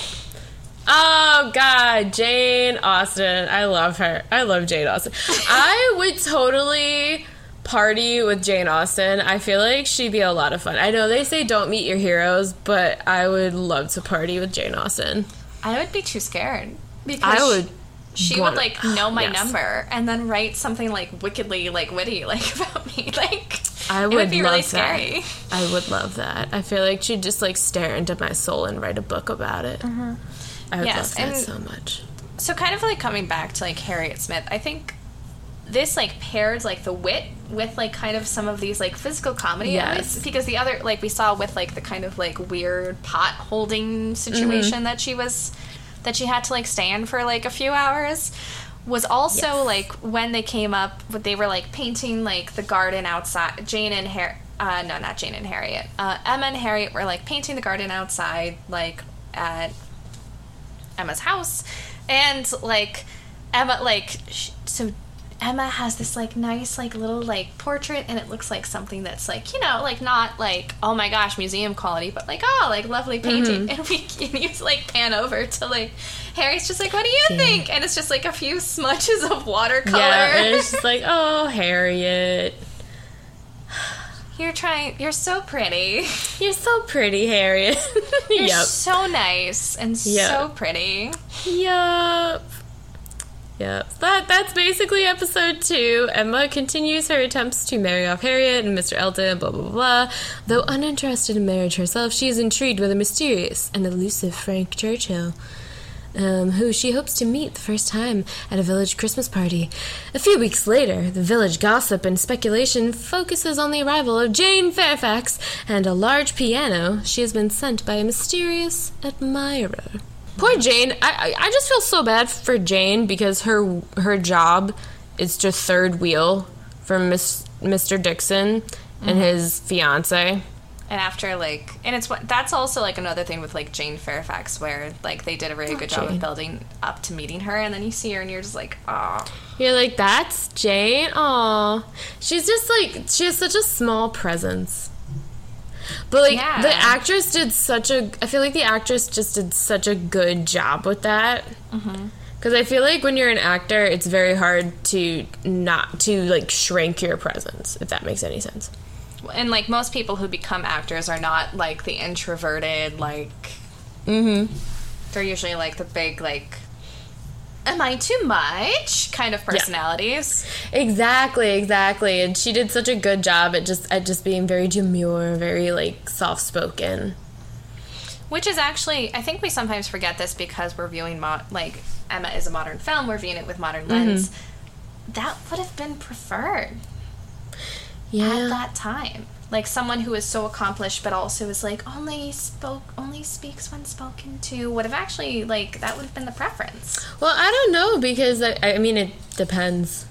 Oh, God, Jane Austen. I love her. I love Jane Austen. I would totally party with Jane Austen. I feel like she'd be a lot of fun. I know they say don't meet your heroes, but I would love to party with Jane Austen. I would be too scared. Because I would... She would, like, know my number and then write something, like, wickedly, like, witty, like, about me. Like, I would, it would be really scary. I would love that. I feel like she'd just, like, stare into my soul and write a book about it. Mm-hmm. I would love that so much. So kind of, like, coming back to, like, Harriet Smith, I think this, like, paired, like, the wit with, like, kind of some of these, like, physical comedy elements, because the other, like, we saw with, like, the kind of, like, weird pot-holding situation that she had to, like, stay in for, like, a few hours, was also, like, when they came up, they were, like, painting, like, the garden outside. Emma and Harriet were, like, painting the garden outside, like, at Emma's house, and, like, Emma, like, so Emma has this, like, nice, like, little, like, portrait, and it looks like something that's, like, you know, like, not, like, oh, my gosh, museum quality, but, like, oh, like, lovely painting. Mm-hmm. And you, like, pan over to, like, Harry's just like, what do you think? And it's just, like, a few smudges of watercolor. Yeah, and it's just like, oh, Harriet. You're so pretty. You're so pretty, Harriet. You're so nice and so pretty. Yup. Yeah, that's basically episode 2. Emma continues her attempts to marry off Harriet and Mr. Elton, blah, blah, blah. Though uninterested in marriage herself, she is intrigued by the mysterious and elusive Frank Churchill, who she hopes to meet the first time at a village Christmas party. A few weeks later, the village gossip and speculation focuses on the arrival of Jane Fairfax and a large piano she has been sent by a mysterious admirer. Poor Jane. I just feel so bad for Jane because her job is to third wheel for Mr. Dixon and his fiance. And after, like, and it's what, that's also, like, another thing with, like, Jane Fairfax, where, like, they did a really good job of building up to meeting her, and then you see her and you're just like, aw. You're like, that's Jane? Aw. She's just, like, she has such a small presence. But, like, the actress did such a... I feel like the actress just did such a good job with that. Because I feel like when you're an actor, it's very hard to not... to, like, shrink your presence, if that makes any sense. And, like, most people who become actors are not, like, the introverted, like... Mm-hmm. They're usually, like, the big, like... am I too much? Kind of personalities. Yeah. Exactly. And she did such a good job at just being very demure, very, like, soft-spoken. Which is actually, I think we sometimes forget this because we're viewing, like, Emma is a modern film, we're viewing it with modern lens. That would have been preferred at that time. Like, someone who is so accomplished but also is, like, only speaks when spoken to would have actually, like, that would have been the preference. Well, I don't know, because, I mean, it depends.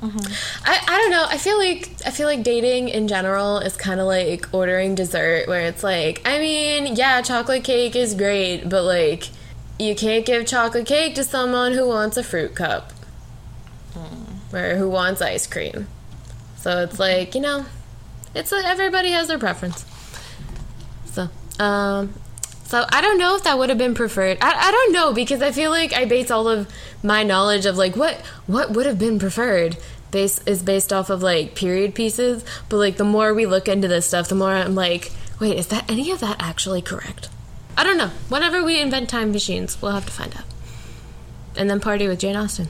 Mm-hmm. I don't know. I feel like dating in general is kind of like ordering dessert, where it's like, I mean, yeah, chocolate cake is great, but like, you can't give chocolate cake to someone who wants a fruit cup or who wants ice cream. So it's like, you know, it's like everybody has their preference. So, so I don't know if that would have been preferred. I don't know, because I feel like I base all of my knowledge of like what would have been preferred based off of like period pieces. But like the more we look into this stuff, the more I'm like, wait, is that any of that actually correct? I don't know. Whenever we invent time machines, we'll have to find out. And then party with Jane Austen.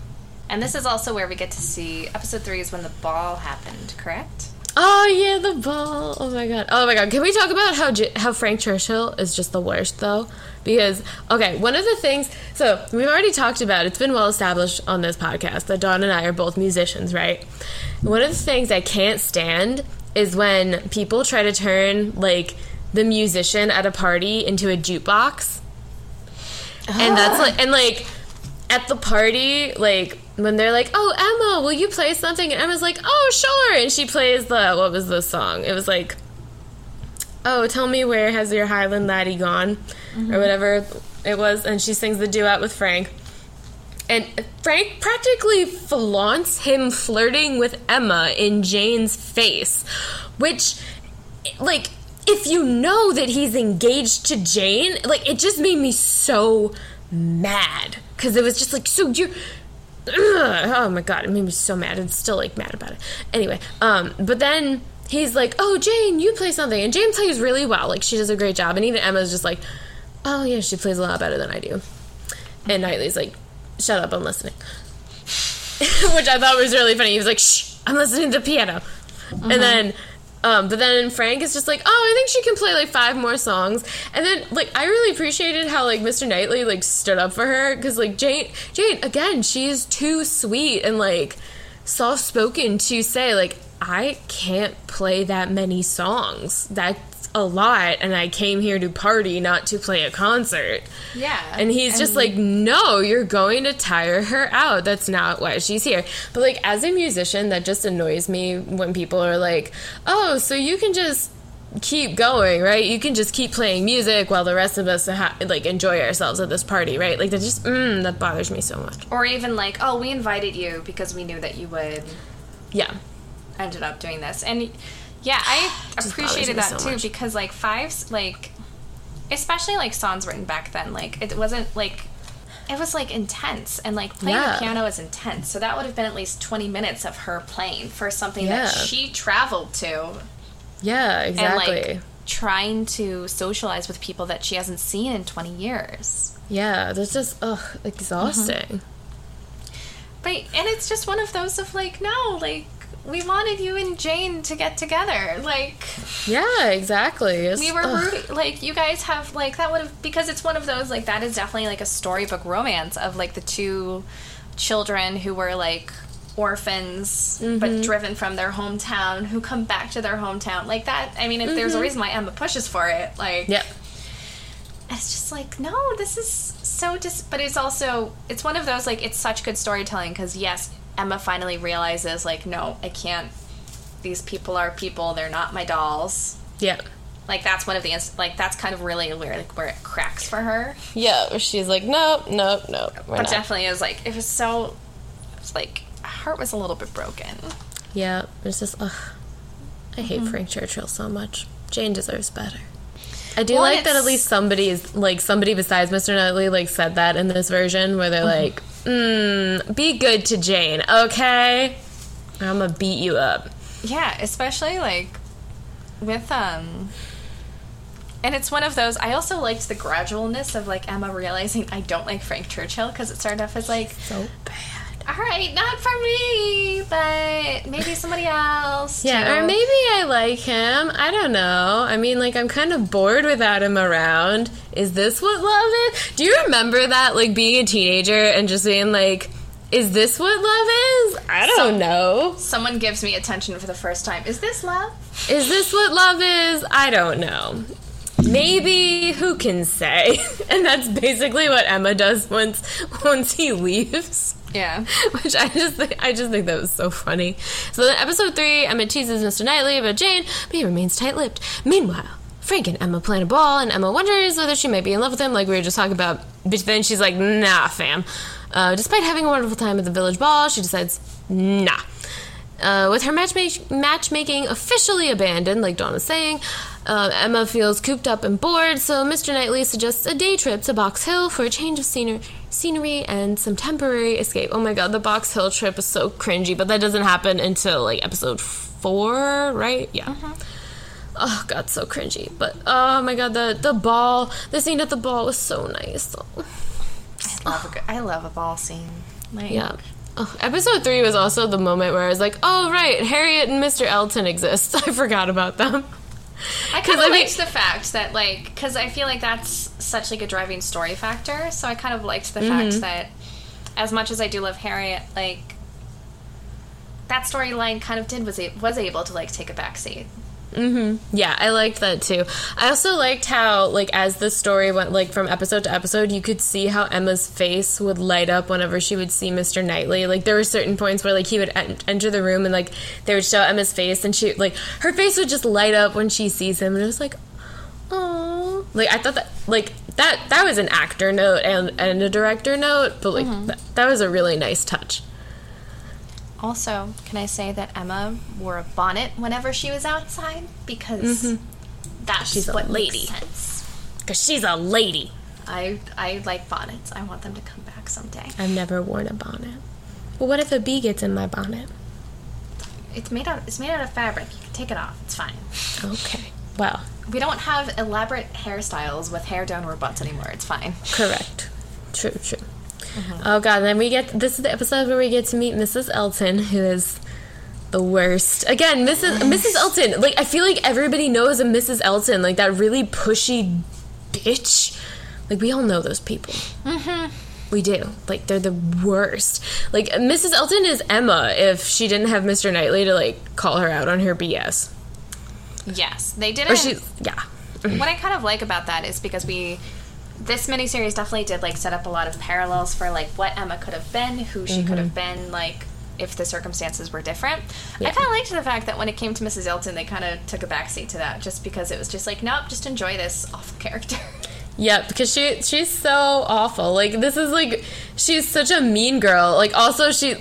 And this is also where we get to see episode 3 is when the ball happened, correct? Oh, yeah, the ball. Oh, my God. Oh, my God. Can we talk about how Frank Churchill is just the worst, though? Because, okay, one of the things... So, we've already talked about... It's been well established on this podcast that Dawn and I are both musicians, right? One of the things I can't stand is when people try to turn, like, the musician at a party into a jukebox. Oh. And that's, like... And, like, at the party, like... When they're like, oh, Emma, will you play something? And Emma's like, oh, sure. And she plays what was the song? It was like, oh, tell me where has your Highland laddie gone? Mm-hmm. Or whatever it was. And she sings the duet with Frank. And Frank practically flaunts him flirting with Emma in Jane's face. Which, like, if you know that he's engaged to Jane, like, it just made me so mad. Because it was just like, so you're... Oh my God, it made me so mad. I'm still like mad about it. Anyway, but then he's like, oh, Jane, you play something. And Jane plays really well. Like, she does a great job. And even Emma's just like, oh yeah, she plays a lot better than I do. And Knightley's like, shut up, I'm listening. Which I thought was really funny. He was like, shh, I'm listening to the piano. Mm-hmm. And then but then Frank is just like, oh, I think she can play, like, 5 more songs. And then, like, I really appreciated how, like, Mr. Knightley, like, stood up for her. Because, like, Jane, again, she is too sweet and, like, soft-spoken to say, like, I can't play that many songs. That's a lot. And I came here to party, not to play a concert. Yeah. And he's just like, no, you're going to tire her out. That's not why she's here. But, like, as a musician, that just annoys me when people are like, oh, so you can just keep going, right? You can just keep playing music while the rest of us, like, enjoy ourselves at this party, right? Like, that just, that bothers me so much. Or even, like, oh, we invited you because we knew that you would. Yeah. Ended up doing this. And yeah, I appreciated that too, because like fives, like especially like songs written back then, like it wasn't like, it was like intense, and like playing the piano is intense, so that would have been at least 20 minutes of her playing for something that she traveled to, exactly, and like trying to socialize with people that she hasn't seen in 20 years. That's just exhausting. But and it's just one of those of like, no, like we wanted you and Jane to get together, like... Yeah, exactly. We were rooting, like, you guys have, like, that would have... Because it's one of those, like, that is definitely, like, a storybook romance of, like, the 2 children who were, like, orphans, but driven from their hometown, who come back to their hometown. Like, that... I mean, if there's a reason why Emma pushes for it, like... Yep. It's just like, no, this is so... but it's also... It's one of those, like, it's such good storytelling, because, yes... Emma finally realizes, like, no, I can't, these people are people, they're not my dolls. Yeah. Like, that's one of the, like, that's kind of really where, like, where it cracks for her. Yeah, she's like, no. But definitely is, like, it was so, it was like, her heart was a little bit broken. Yeah, it's just, ugh, I hate Frank Churchill so much. Jane deserves better. I do like that at least somebody is, like, somebody besides Mr. Knightley, like, said that in this version, where they're like, be good to Jane, okay? I'm gonna beat you up. Yeah, especially, like, with, and it's one of those, I also liked the gradualness of, like, Emma realizing I don't like Frank Churchill, because it started off as, like... So bad. Alright, not for me, but maybe somebody else. Yeah, too. Or maybe I like him. I don't know. I mean, like, I'm kind of bored without him around. Is this what love is? Do you remember that, like, being a teenager and just being like, is this what love is? I don't know. Someone gives me attention for the first time. Is this love? Is this what love is? I don't know. Maybe, who can say? And that's basically what Emma does once he leaves. Yeah. Which I just think that was so funny. So then episode 3, Emma teases Mr. Knightley about Jane, but he remains tight-lipped. Meanwhile, Frank and Emma plan a ball, and Emma wonders whether she might be in love with him, like we were just talking about. But then she's like, nah, fam. Despite having a wonderful time at the village ball, she decides, nah. With her matchmaking officially abandoned, like Dawn was saying, Emma feels cooped up and bored, so Mr. Knightley suggests a day trip to Box Hill for a change of scenery and some temporary escape. Oh my god, the Box Hill trip is so cringy, but that doesn't happen until, like, episode 4, right? Yeah. Mm-hmm. Oh god, so cringy. But, oh my god, the scene at the ball was so nice. I love a ball scene. Like, yeah. Oh, episode 3 was also the moment where I was like, oh, right, Harriet and Mr. Elton exist. I forgot about them. I kind of liked the fact that, like, because I feel like that's such, like, a driving story factor, so I kind of liked the fact that as much as I do love Harriet, like, that storyline kind of was able to, like, take a backseat. Mm-hmm. Yeah, I liked that too. I also liked how, like, as the story went, like, from episode to episode, you could see how Emma's face would light up whenever she would see Mr. Knightley. Like, there were certain points where, like, he would enter the room and, like, they would show Emma's face, and she, like, her face would just light up when she sees him, and it was like, aww. Like, I thought that, like, that was an actor note and a director note, but, like, that was a really nice touch. Also, can I say that Emma wore a bonnet whenever she was outside? Because that's what makes sense. Because she's a lady. I like bonnets. I want them to come back someday. I've never worn a bonnet. Well, what if a bee gets in my bonnet? It's made out of fabric. You can take it off. It's fine. Okay. Well, we don't have elaborate hairstyles with hair down our butts anymore. It's fine. Correct. True. Mm-hmm. Oh god, and then this is the episode where we get to meet Mrs. Elton, who is the worst. Again, Mrs. Elton, like, I feel like everybody knows a Mrs. Elton, like, that really pushy bitch. Like, we all know those people. Mm-hmm. We do. Like, they're the worst. Like, Mrs. Elton is Emma if she didn't have Mr. Knightley to, like, call her out on her BS. Yes, they didn't. Or yeah. What I kind of like about that is because this miniseries definitely did, like, set up a lot of parallels for, like, what Emma could have been, who she could have been, like, if the circumstances were different. Yeah. I kind of liked the fact that when it came to Mrs. Elton, they kind of took a backseat to that, just because it was just like, nope, just enjoy this awful character. Yeah, because she's so awful. Like, this is, like, she's such a mean girl. Like, also, she's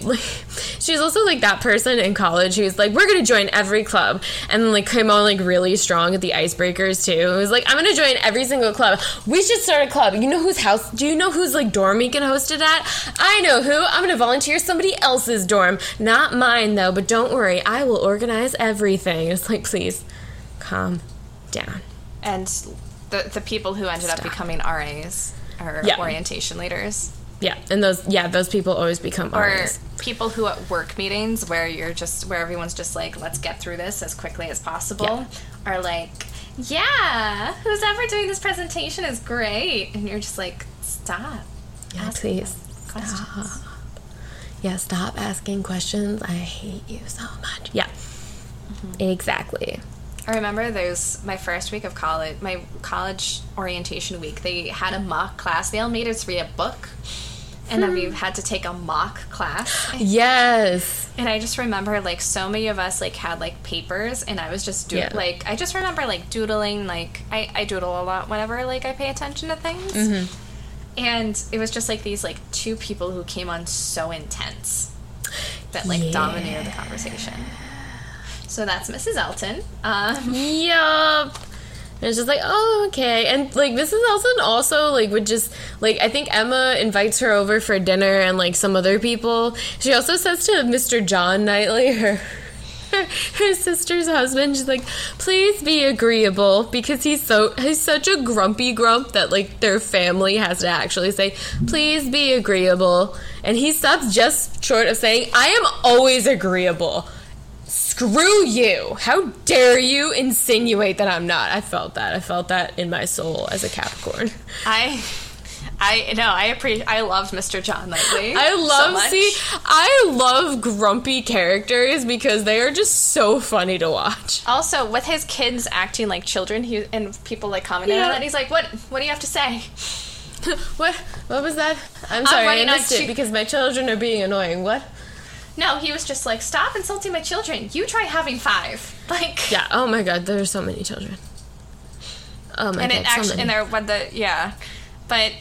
also, like, that person in college who's, like, we're going to join every club. And then, like, came on, like, really strong at the icebreakers, too. It was like, I'm going to join every single club. We should start a club. You know whose house? Do you know whose, like, dorm we can host it at? I know who. I'm going to volunteer somebody else's dorm. Not mine, though, but don't worry. I will organize everything. It's like, please, calm down. And The people who ended up becoming RAs or orientation leaders. Yeah, and those people always become RAs. Or people who at work meetings where everyone's just like, let's get through this as quickly as possible, are like, yeah, who's ever doing this presentation is great. And you're just like, stop. Yeah, please. Stop. Yeah, stop asking questions. I hate you so much. Yeah. Mm-hmm. Exactly. I remember my first week of college, my college orientation week, they had a mock class. They all made us read a book, and then we had to take a mock class. Yes. And I just remember, like, so many of us, like, had, like, papers, and I was just like, I just remember, like, doodling, like, I doodle a lot whenever, like, I pay attention to things. Mm-hmm. And it was just, like, these, like, two people who came on so intense that, like, dominated the conversation. So that's Mrs. Elton. Yup. And it's just like, oh, okay. And, like, Mrs. Elton also, like, would just, like, I think Emma invites her over for dinner and, like, some other people. She also says to Mr. John Knightley, her sister's husband, she's like, please be agreeable, because he's such a grumpy grump that, like, their family has to actually say, please be agreeable. And he stops just short of saying, I am always agreeable. Screw you. How dare you insinuate that I'm not. I felt that in my soul as a Capricorn. I loved Mr. John Knightley. I love grumpy characters because they are just so funny to watch. Also, with his kids acting like children, and people, like, commenting on that, he's like, what do you have to say? What was that? I'm sorry, I missed it because my children are being annoying. What? No, he was just like, stop insulting my children. You try having 5. Like, yeah. Oh my God, there are so many children. Oh my God, it actually, so many. And there when the yeah, but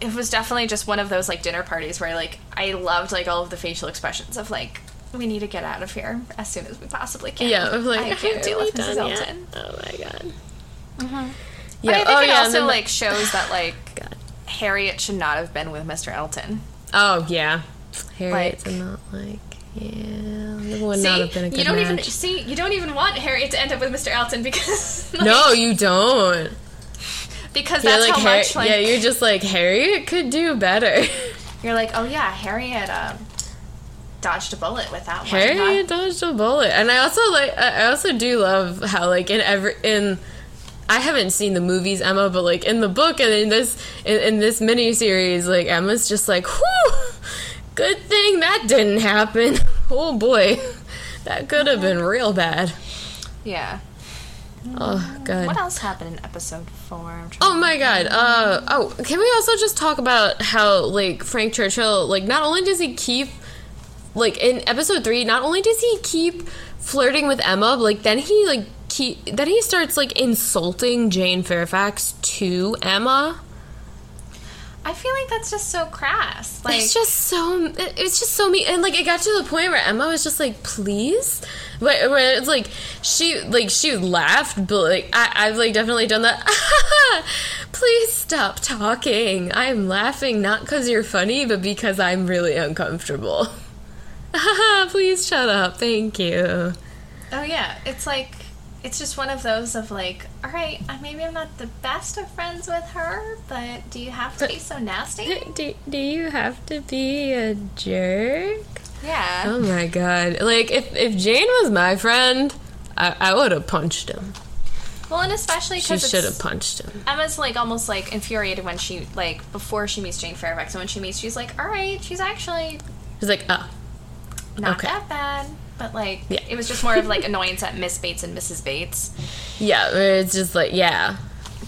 it was definitely just one of those like dinner parties where like I loved like all of the facial expressions of like, we need to get out of here as soon as we possibly can. Yeah, I was like, I can't deal with Mrs. Elton. Oh my God. Mm-hmm. Yeah. But I think also like shows that like God. Harriet should not have been with Mr. Elton. Oh yeah. Harriet's like, not like yeah. Would not have been a good you don't even want Harriet to end up with Mr. Elton because like, no, you don't. Because that's like, how much like yeah, you're just like Harriet could do better. You're like, oh yeah, Harriet dodged a bullet with that one. Harriet dodged a bullet, and I also do love how like in I haven't seen the movies Emma, but like in the book and in this miniseries, like Emma's just like, whew, good thing that didn't happen. Oh boy, that could have been real bad. Yeah. Oh God. What else happened in episode 4? Oh my God. Can we also just talk about how like Frank Churchill, like not only does he keep like in episode 3, not only does he keep flirting with Emma, but, like then he like then he starts like insulting Jane Fairfax to Emma. I feel like that's just so crass. Like it's just so mean, and like it got to the point where Emma was just like, "Please," but where it's like she laughed, but like I've like definitely done that. Please stop talking. I'm laughing not because you're funny, but because I'm really uncomfortable. Please shut up. Thank you. Oh yeah, it's like. It's just one of those of like, all right, maybe I'm not the best of friends with her, but do you have to be so nasty? Do you have to be a jerk? Yeah. Oh my God. Like, if Jane was my friend, I would have punched him. Well, and especially because she should have punched him. Emma's like almost like infuriated when she like before she meets Jane Fairfax, and when she meets, she's like, all right, she's actually. She's like, oh, not okay. That bad. But, like, yeah. It was just more of, like, annoyance at Miss Bates and Mrs. Bates. Yeah, it's just, like, yeah.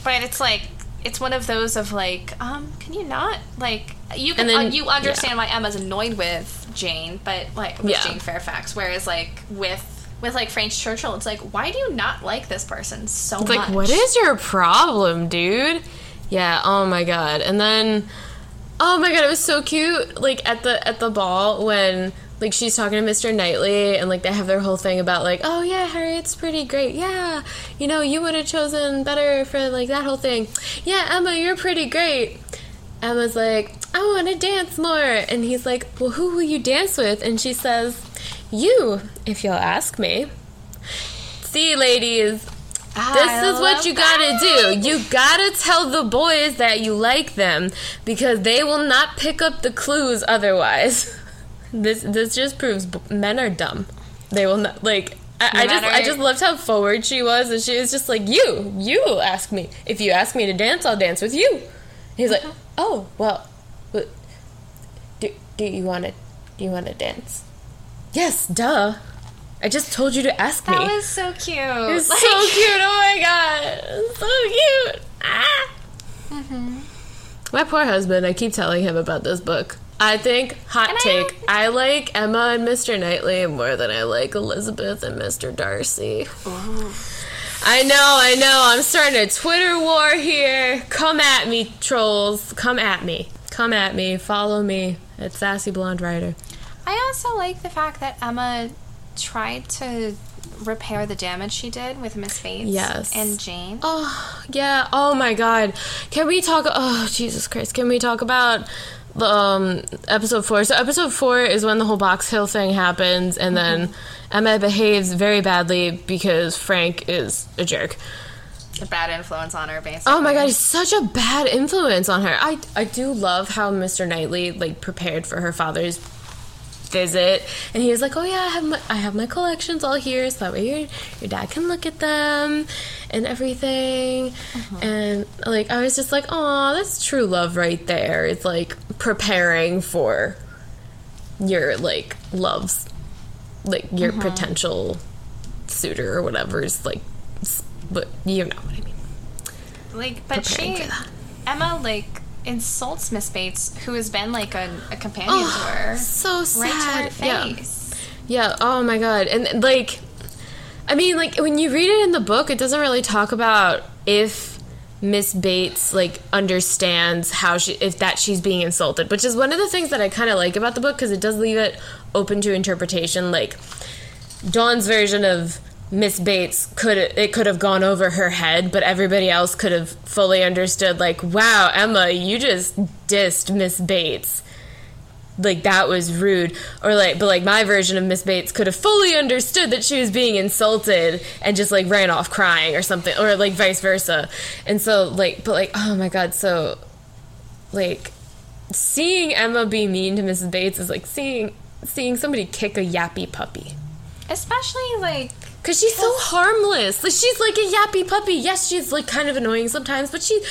But it's, like, it's one of those of, like, can you not, like, you can then, you understand yeah. Why Emma's annoyed with Jane, but, like, with yeah. Jane Fairfax. Whereas, like, with like, Frank Churchill, it's, like, why do you not like this person so much? It's, like, what is your problem, dude? Yeah, oh, my God. And then, oh, my God, it was so cute, like, at the ball when... Like, she's talking to Mr. Knightley, and, like, they have their whole thing about, like, oh, yeah, Harriet's pretty great, yeah, you know, you would have chosen better for, like, that whole thing. Yeah, Emma, you're pretty great. Emma's like, I want to dance more. And he's like, well, who will you dance with? And she says, you, if you'll ask me. See, ladies, this is what you gotta do. You gotta tell the boys that you like them, because they will not pick up the clues otherwise. This just proves men are dumb. They will not like. I just loved how forward she was, and she was just like, "You ask me. If you ask me to dance, I'll dance with you." He's like, "Oh well, do you want to dance?" Yes, duh. I just told you to ask me. That was so cute. It was like, so cute. Oh my God, it was so cute. Ah. Mm-hmm. My poor husband. I keep telling him about this book. I think, I like Emma and Mr. Knightley more than I like Elizabeth and Mr. Darcy. Ooh. I know, I'm starting a Twitter war here. Come at me, trolls. Come at me. Follow me at Sassy Blonde Rider. I also like the fact that Emma tried to repair the damage she did with Miss Bates yes. and Jane. Oh, yeah. Oh, my God. Can we talk about... episode 4. So episode 4 is when the whole Box Hill thing happens, and mm-hmm. then Emma behaves very badly because Frank is a jerk. A bad influence on her, basically. Oh my God, he's such a bad influence on her. I do love how Mr. Knightley, like, prepared for her father's visit, and he was like, oh yeah, I have my collections all here, so that way your dad can look at them and everything. Uh-huh. And like I was just like, oh, that's true love right there. It's like preparing for your like loves, like your uh-huh. potential suitor or whatever is like, but you know what I mean. Like, but Emma like insults Miss Bates, who has been like a companion to her. So sad. Right to her face. Yeah. Oh my god. And like, I mean, like when you read it in the book, it doesn't really talk about if Miss Bates like understands how she, if that she's being insulted, which is one of the things that I kind of like about the book because it does leave it open to interpretation. Like Dawn's version of Miss Bates could have gone over her head, but everybody else could have fully understood, like, wow, Emma, you just dissed Miss Bates. Like, that was rude. Or, like, but, like, my version of Miss Bates could have fully understood that she was being insulted and just, like, ran off crying or something, or, like, vice versa. And so, like, but, like, oh my god, so, like, seeing Emma be mean to Mrs. Bates is like seeing somebody kick a yappy puppy. Especially, like, because she's so harmless. Like, she's like a yappy puppy. Yes, she's like kind of annoying sometimes, but she's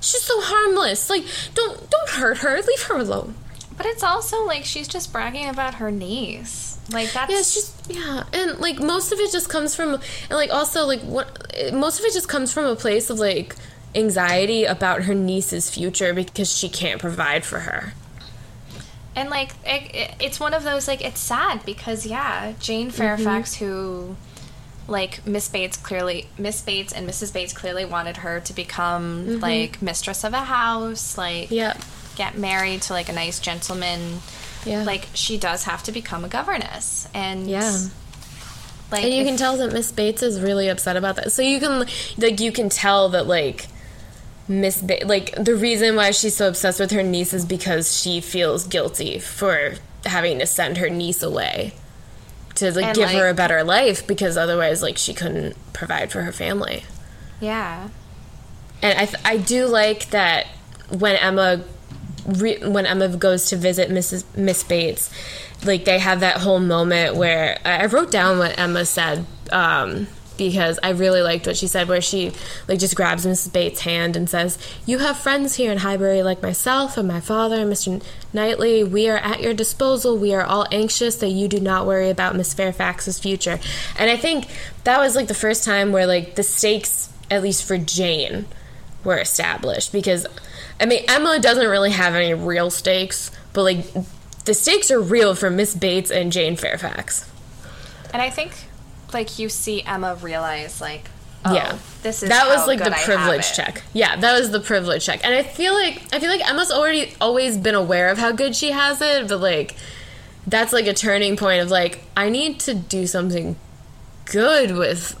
so harmless. Like, don't hurt her. Leave her alone. But it's also like she's just bragging about her niece. Like that's and like most of it just comes from most of it just comes from a place of like anxiety about her niece's future because she can't provide for her. And, like, it's one of those, like, it's sad because, yeah, Jane Fairfax, who, like, Miss Bates and Mrs. Bates clearly wanted her to become, like, mistress of a house, like, get married to, like, a nice gentleman. Yeah. Like, she does have to become a governess. And, like, and you can tell that Miss Bates is really upset about that. So you can tell that, like, the reason why she's so obsessed with her niece is because she feels guilty for having to send her niece away to give her a better life because otherwise like she couldn't provide for her family. Yeah. And I do like that when Emma goes to visit Miss Bates, like they have that whole moment where I wrote down what Emma said because I really liked what she said, where she like just grabs Mrs. Bates' hand and says, "You have friends here in Highbury like myself and my father and Mr. Knightley. We are at your disposal. We are all anxious that you do not worry about Miss Fairfax's future." And I think that was like the first time where like the stakes, at least for Jane, were established because, I mean, Emma doesn't really have any real stakes, but like the stakes are real for Miss Bates and Jane Fairfax. And I think like you see Emma realize like this is that was like the privilege check. Yeah, that was the privilege check. And I feel like Emma's always been aware of how good she has it, but like that's like a turning point of like I need to do something good with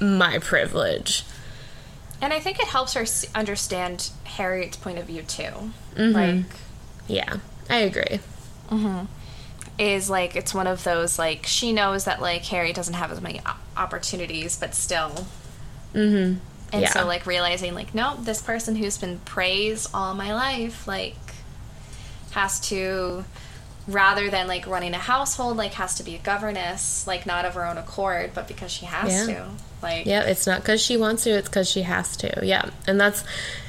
my privilege. And I think it helps her understand Harriet's point of view too. Mm-hmm. Like yeah, I agree. Mhm. Is, like, it's one of those, like, she knows that, like, Harry doesn't have as many opportunities, but still. Mm-hmm. And so, like, realizing, like, no, this person who's been praised all my life, like, has to, rather than, like, running a household, like, has to be a governess, like, not of her own accord, but because she has to. Like, yeah, it's not because she wants to, it's because she has to. Yeah, and that's,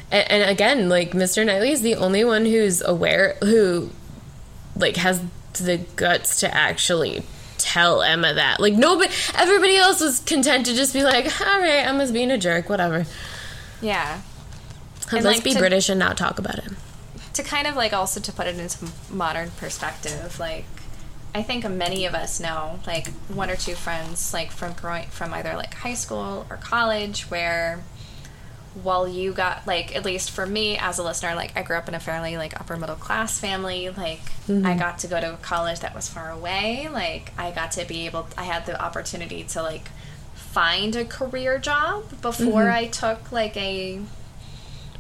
and again, like, Mr. Knightley is the only one who's aware, who, like, has the guts to actually tell Emma that. Like, nobody, everybody else was content to just be like, all right, Emma's being a jerk, whatever. Yeah. And let's like, be British and not talk about it. To kind of, like, also to put it into modern perspective, like, I think many of us know, like, one or two friends, like, from either, like, high school or college, where while you got, like, at least for me as a listener, like, I grew up in a fairly, like, upper middle class family, like, I got to go to a college that was far away, like, I had the opportunity to, like, find a career job before I took, like, a,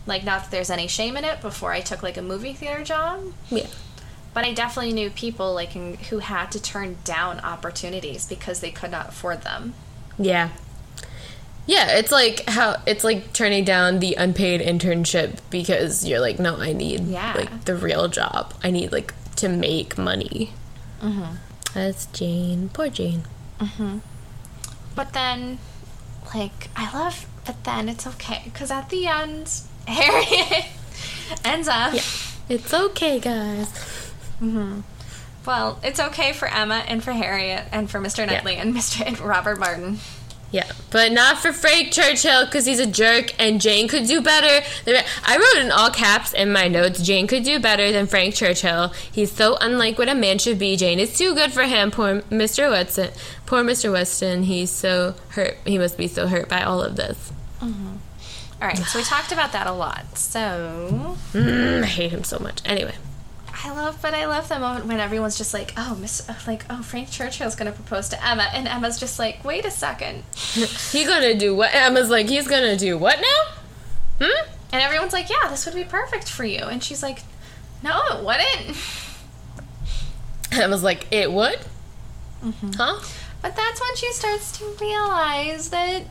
like, not that there's any shame in it, before I took, like, a movie theater job. Yeah. But I definitely knew people, like, who had to turn down opportunities because they could not afford them. Yeah. Yeah, it's like how it's like turning down the unpaid internship because you're like, no, I need like the real job. I need like to make money. Mm-hmm. That's Jane, poor Jane. Mm-hmm. But then, like, but then it's okay because at the end, Harriet ends up. Yeah. It's okay, guys. Mm-hmm. Well, it's okay for Emma and for Harriet and for Mr. Knightley and Robert Martin. Yeah, but not for Frank Churchill because he's a jerk and Jane could do better. I wrote in all caps in my notes, Jane could do better than Frank Churchill. He's so unlike what a man should be. Jane is too good for him. Poor Mr. Weston. Poor Mr. Weston. He's so hurt. He must be so hurt by all of this. Mm-hmm. All right, so we talked about that a lot. So I hate him so much. Anyway. I love the moment when everyone's just like, oh, Frank Churchill's gonna propose to Emma, and Emma's just like, wait a second. He's gonna do what? Emma's like, he's gonna do what now? Hmm? And everyone's like, yeah, this would be perfect for you. And she's like, no, it wouldn't. Emma's like, it would? Mm-hmm. Huh? But that's when she starts to realize that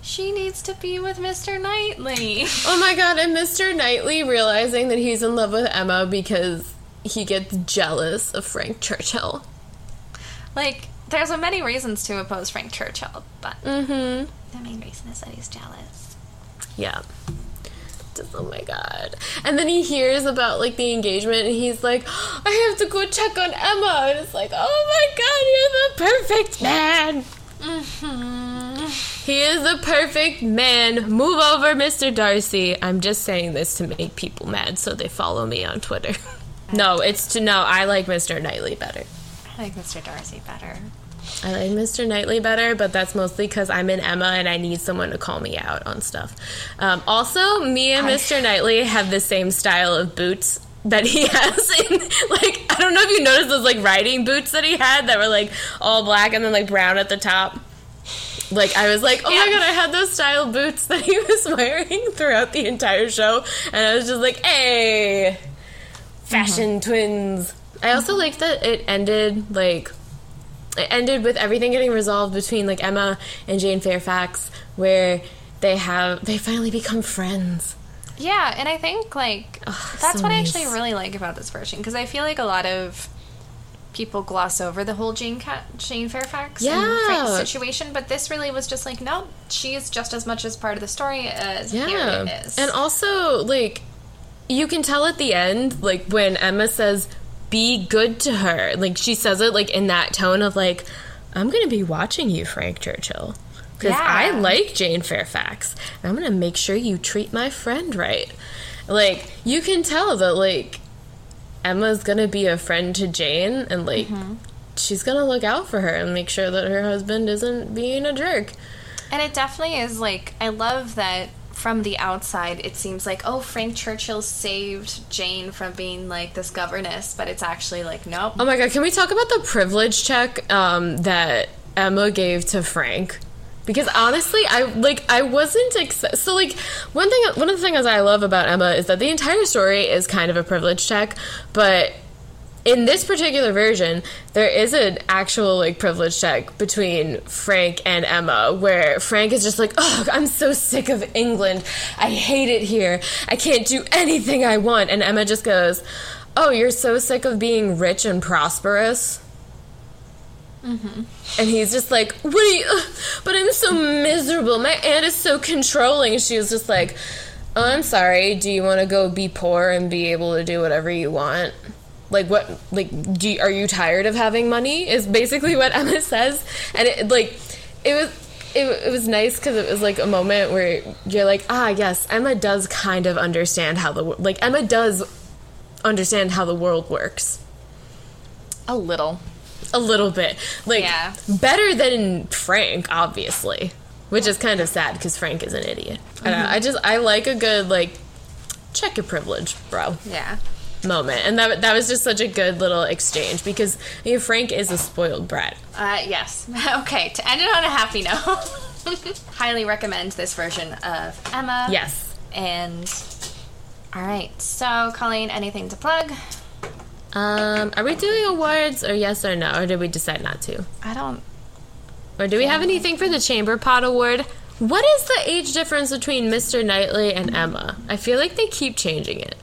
she needs to be with Mr. Knightley. Oh my god, and Mr. Knightley realizing that he's in love with Emma because he gets jealous of Frank Churchill. Like, there's many reasons to oppose Frank Churchill, but the main reason is that he's jealous. Yeah. Just, oh my god. And then he hears about, like, the engagement, and he's like, I have to go check on Emma. And it's like, oh my god, you're the perfect man. He is the perfect man. Move over, Mr. Darcy. I'm just saying this to make people mad so they follow me on Twitter. I like Mr. Knightley better. I like Mr. Darcy better. I like Mr. Knightley better, but that's mostly because I'm in Emma and I need someone to call me out on stuff. Also, me and Mr. Knightley have the same style of boots that he has in, like, I don't know if you noticed those, like, riding boots that he had that were, like, all black and then, like, brown at the top. Like, I was like, oh my god, I had those style boots that he was wearing throughout the entire show, and I was just like, hey, fashion twins. I also liked that it ended with everything getting resolved between, like, Emma and Jane Fairfax, where they finally become friends. Yeah, and I think, like, that's so what nice. I actually really like about this version, because I feel like a lot of people gloss over the whole Jane Fairfax situation, but this really was just like, no, she is just as much as part of the story as Harriet is. And also, like, you can tell at the end, like, when Emma says, be good to her, like, she says it, like, in that tone of, like, I'm gonna be watching you, Frank Churchill, because I like Jane Fairfax, and I'm gonna make sure you treat my friend right. Like, you can tell that, like, Emma's gonna be a friend to Jane, and, like, she's gonna look out for her and make sure that her husband isn't being a jerk. And it definitely is, like, I love that from the outside it seems like, oh, Frank Churchill saved Jane from being, like, this governess, but it's actually, like, nope. Oh my god, can we talk about the privilege check that Emma gave to Frank? Because honestly, one of the things I love about Emma is that the entire story is kind of a privilege check, but in this particular version, there is an actual, like, privilege check between Frank and Emma, where Frank is just like, oh, I'm so sick of England. I hate it here. I can't do anything I want. And Emma just goes, oh, you're so sick of being rich and prosperous? And he's just like, what are you, but I'm so miserable, my aunt is so controlling. She was just like, oh, I'm sorry, do you want to go be poor and be able to do whatever you want? Like, what, like, are you tired of having money, is basically what Emma says. And it, like, it was nice because it was, like, a moment where you're like, ah, yes, Emma does kind of understand how the, like, Emma does understand how the world works a little bit. Like, better than Frank, obviously. Which is kind of sad, because Frank is an idiot. I don't know, I like a good, like, check your privilege, bro. Yeah. Moment. And that was just such a good little exchange, because, I mean, Frank is a spoiled brat. Yes. Okay, to end it on a happy note, highly recommend this version of Emma. Yes. And, alright, so, Colleen, anything to plug? Are we doing awards or yes or no? Or did we decide not to? I don't... Or do we have anything for the Chamber Pot Award? What is the age difference between Mr. Knightley and Emma? I feel like they keep changing it.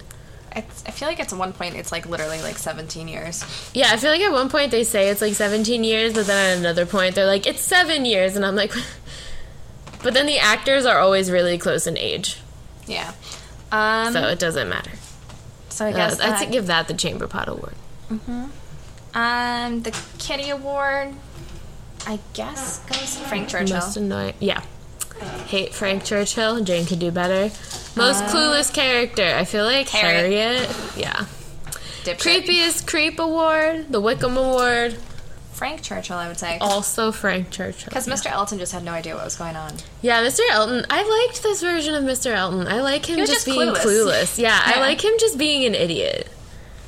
I feel like at one point it's, like, literally, like, 17 years. Yeah, I feel like at one point they say it's, like, 17 years, but then at another point they're like, it's 7 years, and I'm like... But then the actors are always really close in age. Yeah. So it doesn't matter. So I guess I would give that the Chamber Pot Award. The Kitty Award. I guess goes Frank Churchill. Most annoying. Yeah. Hate Frank Churchill. Jane could do better. Most clueless character. I feel like Harriet. Yeah. Dipshit. Creepiest Creep Award. The Wickham Award. Frank Churchill, I would say. Also Frank Churchill. Because Mr. Elton just had no idea what was going on. Yeah, Mr. Elton. I liked this version of Mr. Elton. I like him just being clueless. Yeah, I like him just being an idiot.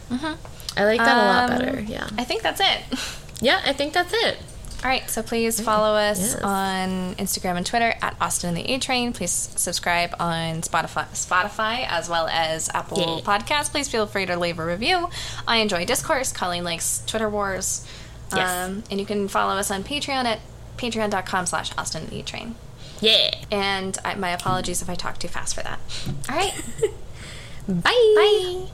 Mm-hmm. I like that a lot better. Yeah. I think that's it. Yeah, I think that's it. All right, so please follow us on Instagram and Twitter at Austin and the A-Train. Please subscribe on Spotify as well as Apple Podcasts. Please feel free to leave a review. I enjoy discourse. Colleen likes Twitter wars. Yes. And you can follow us on Patreon at patreon.com/Austin and the A-Train. Yeah. And my apologies if I talk too fast for that. All right. Bye. Bye.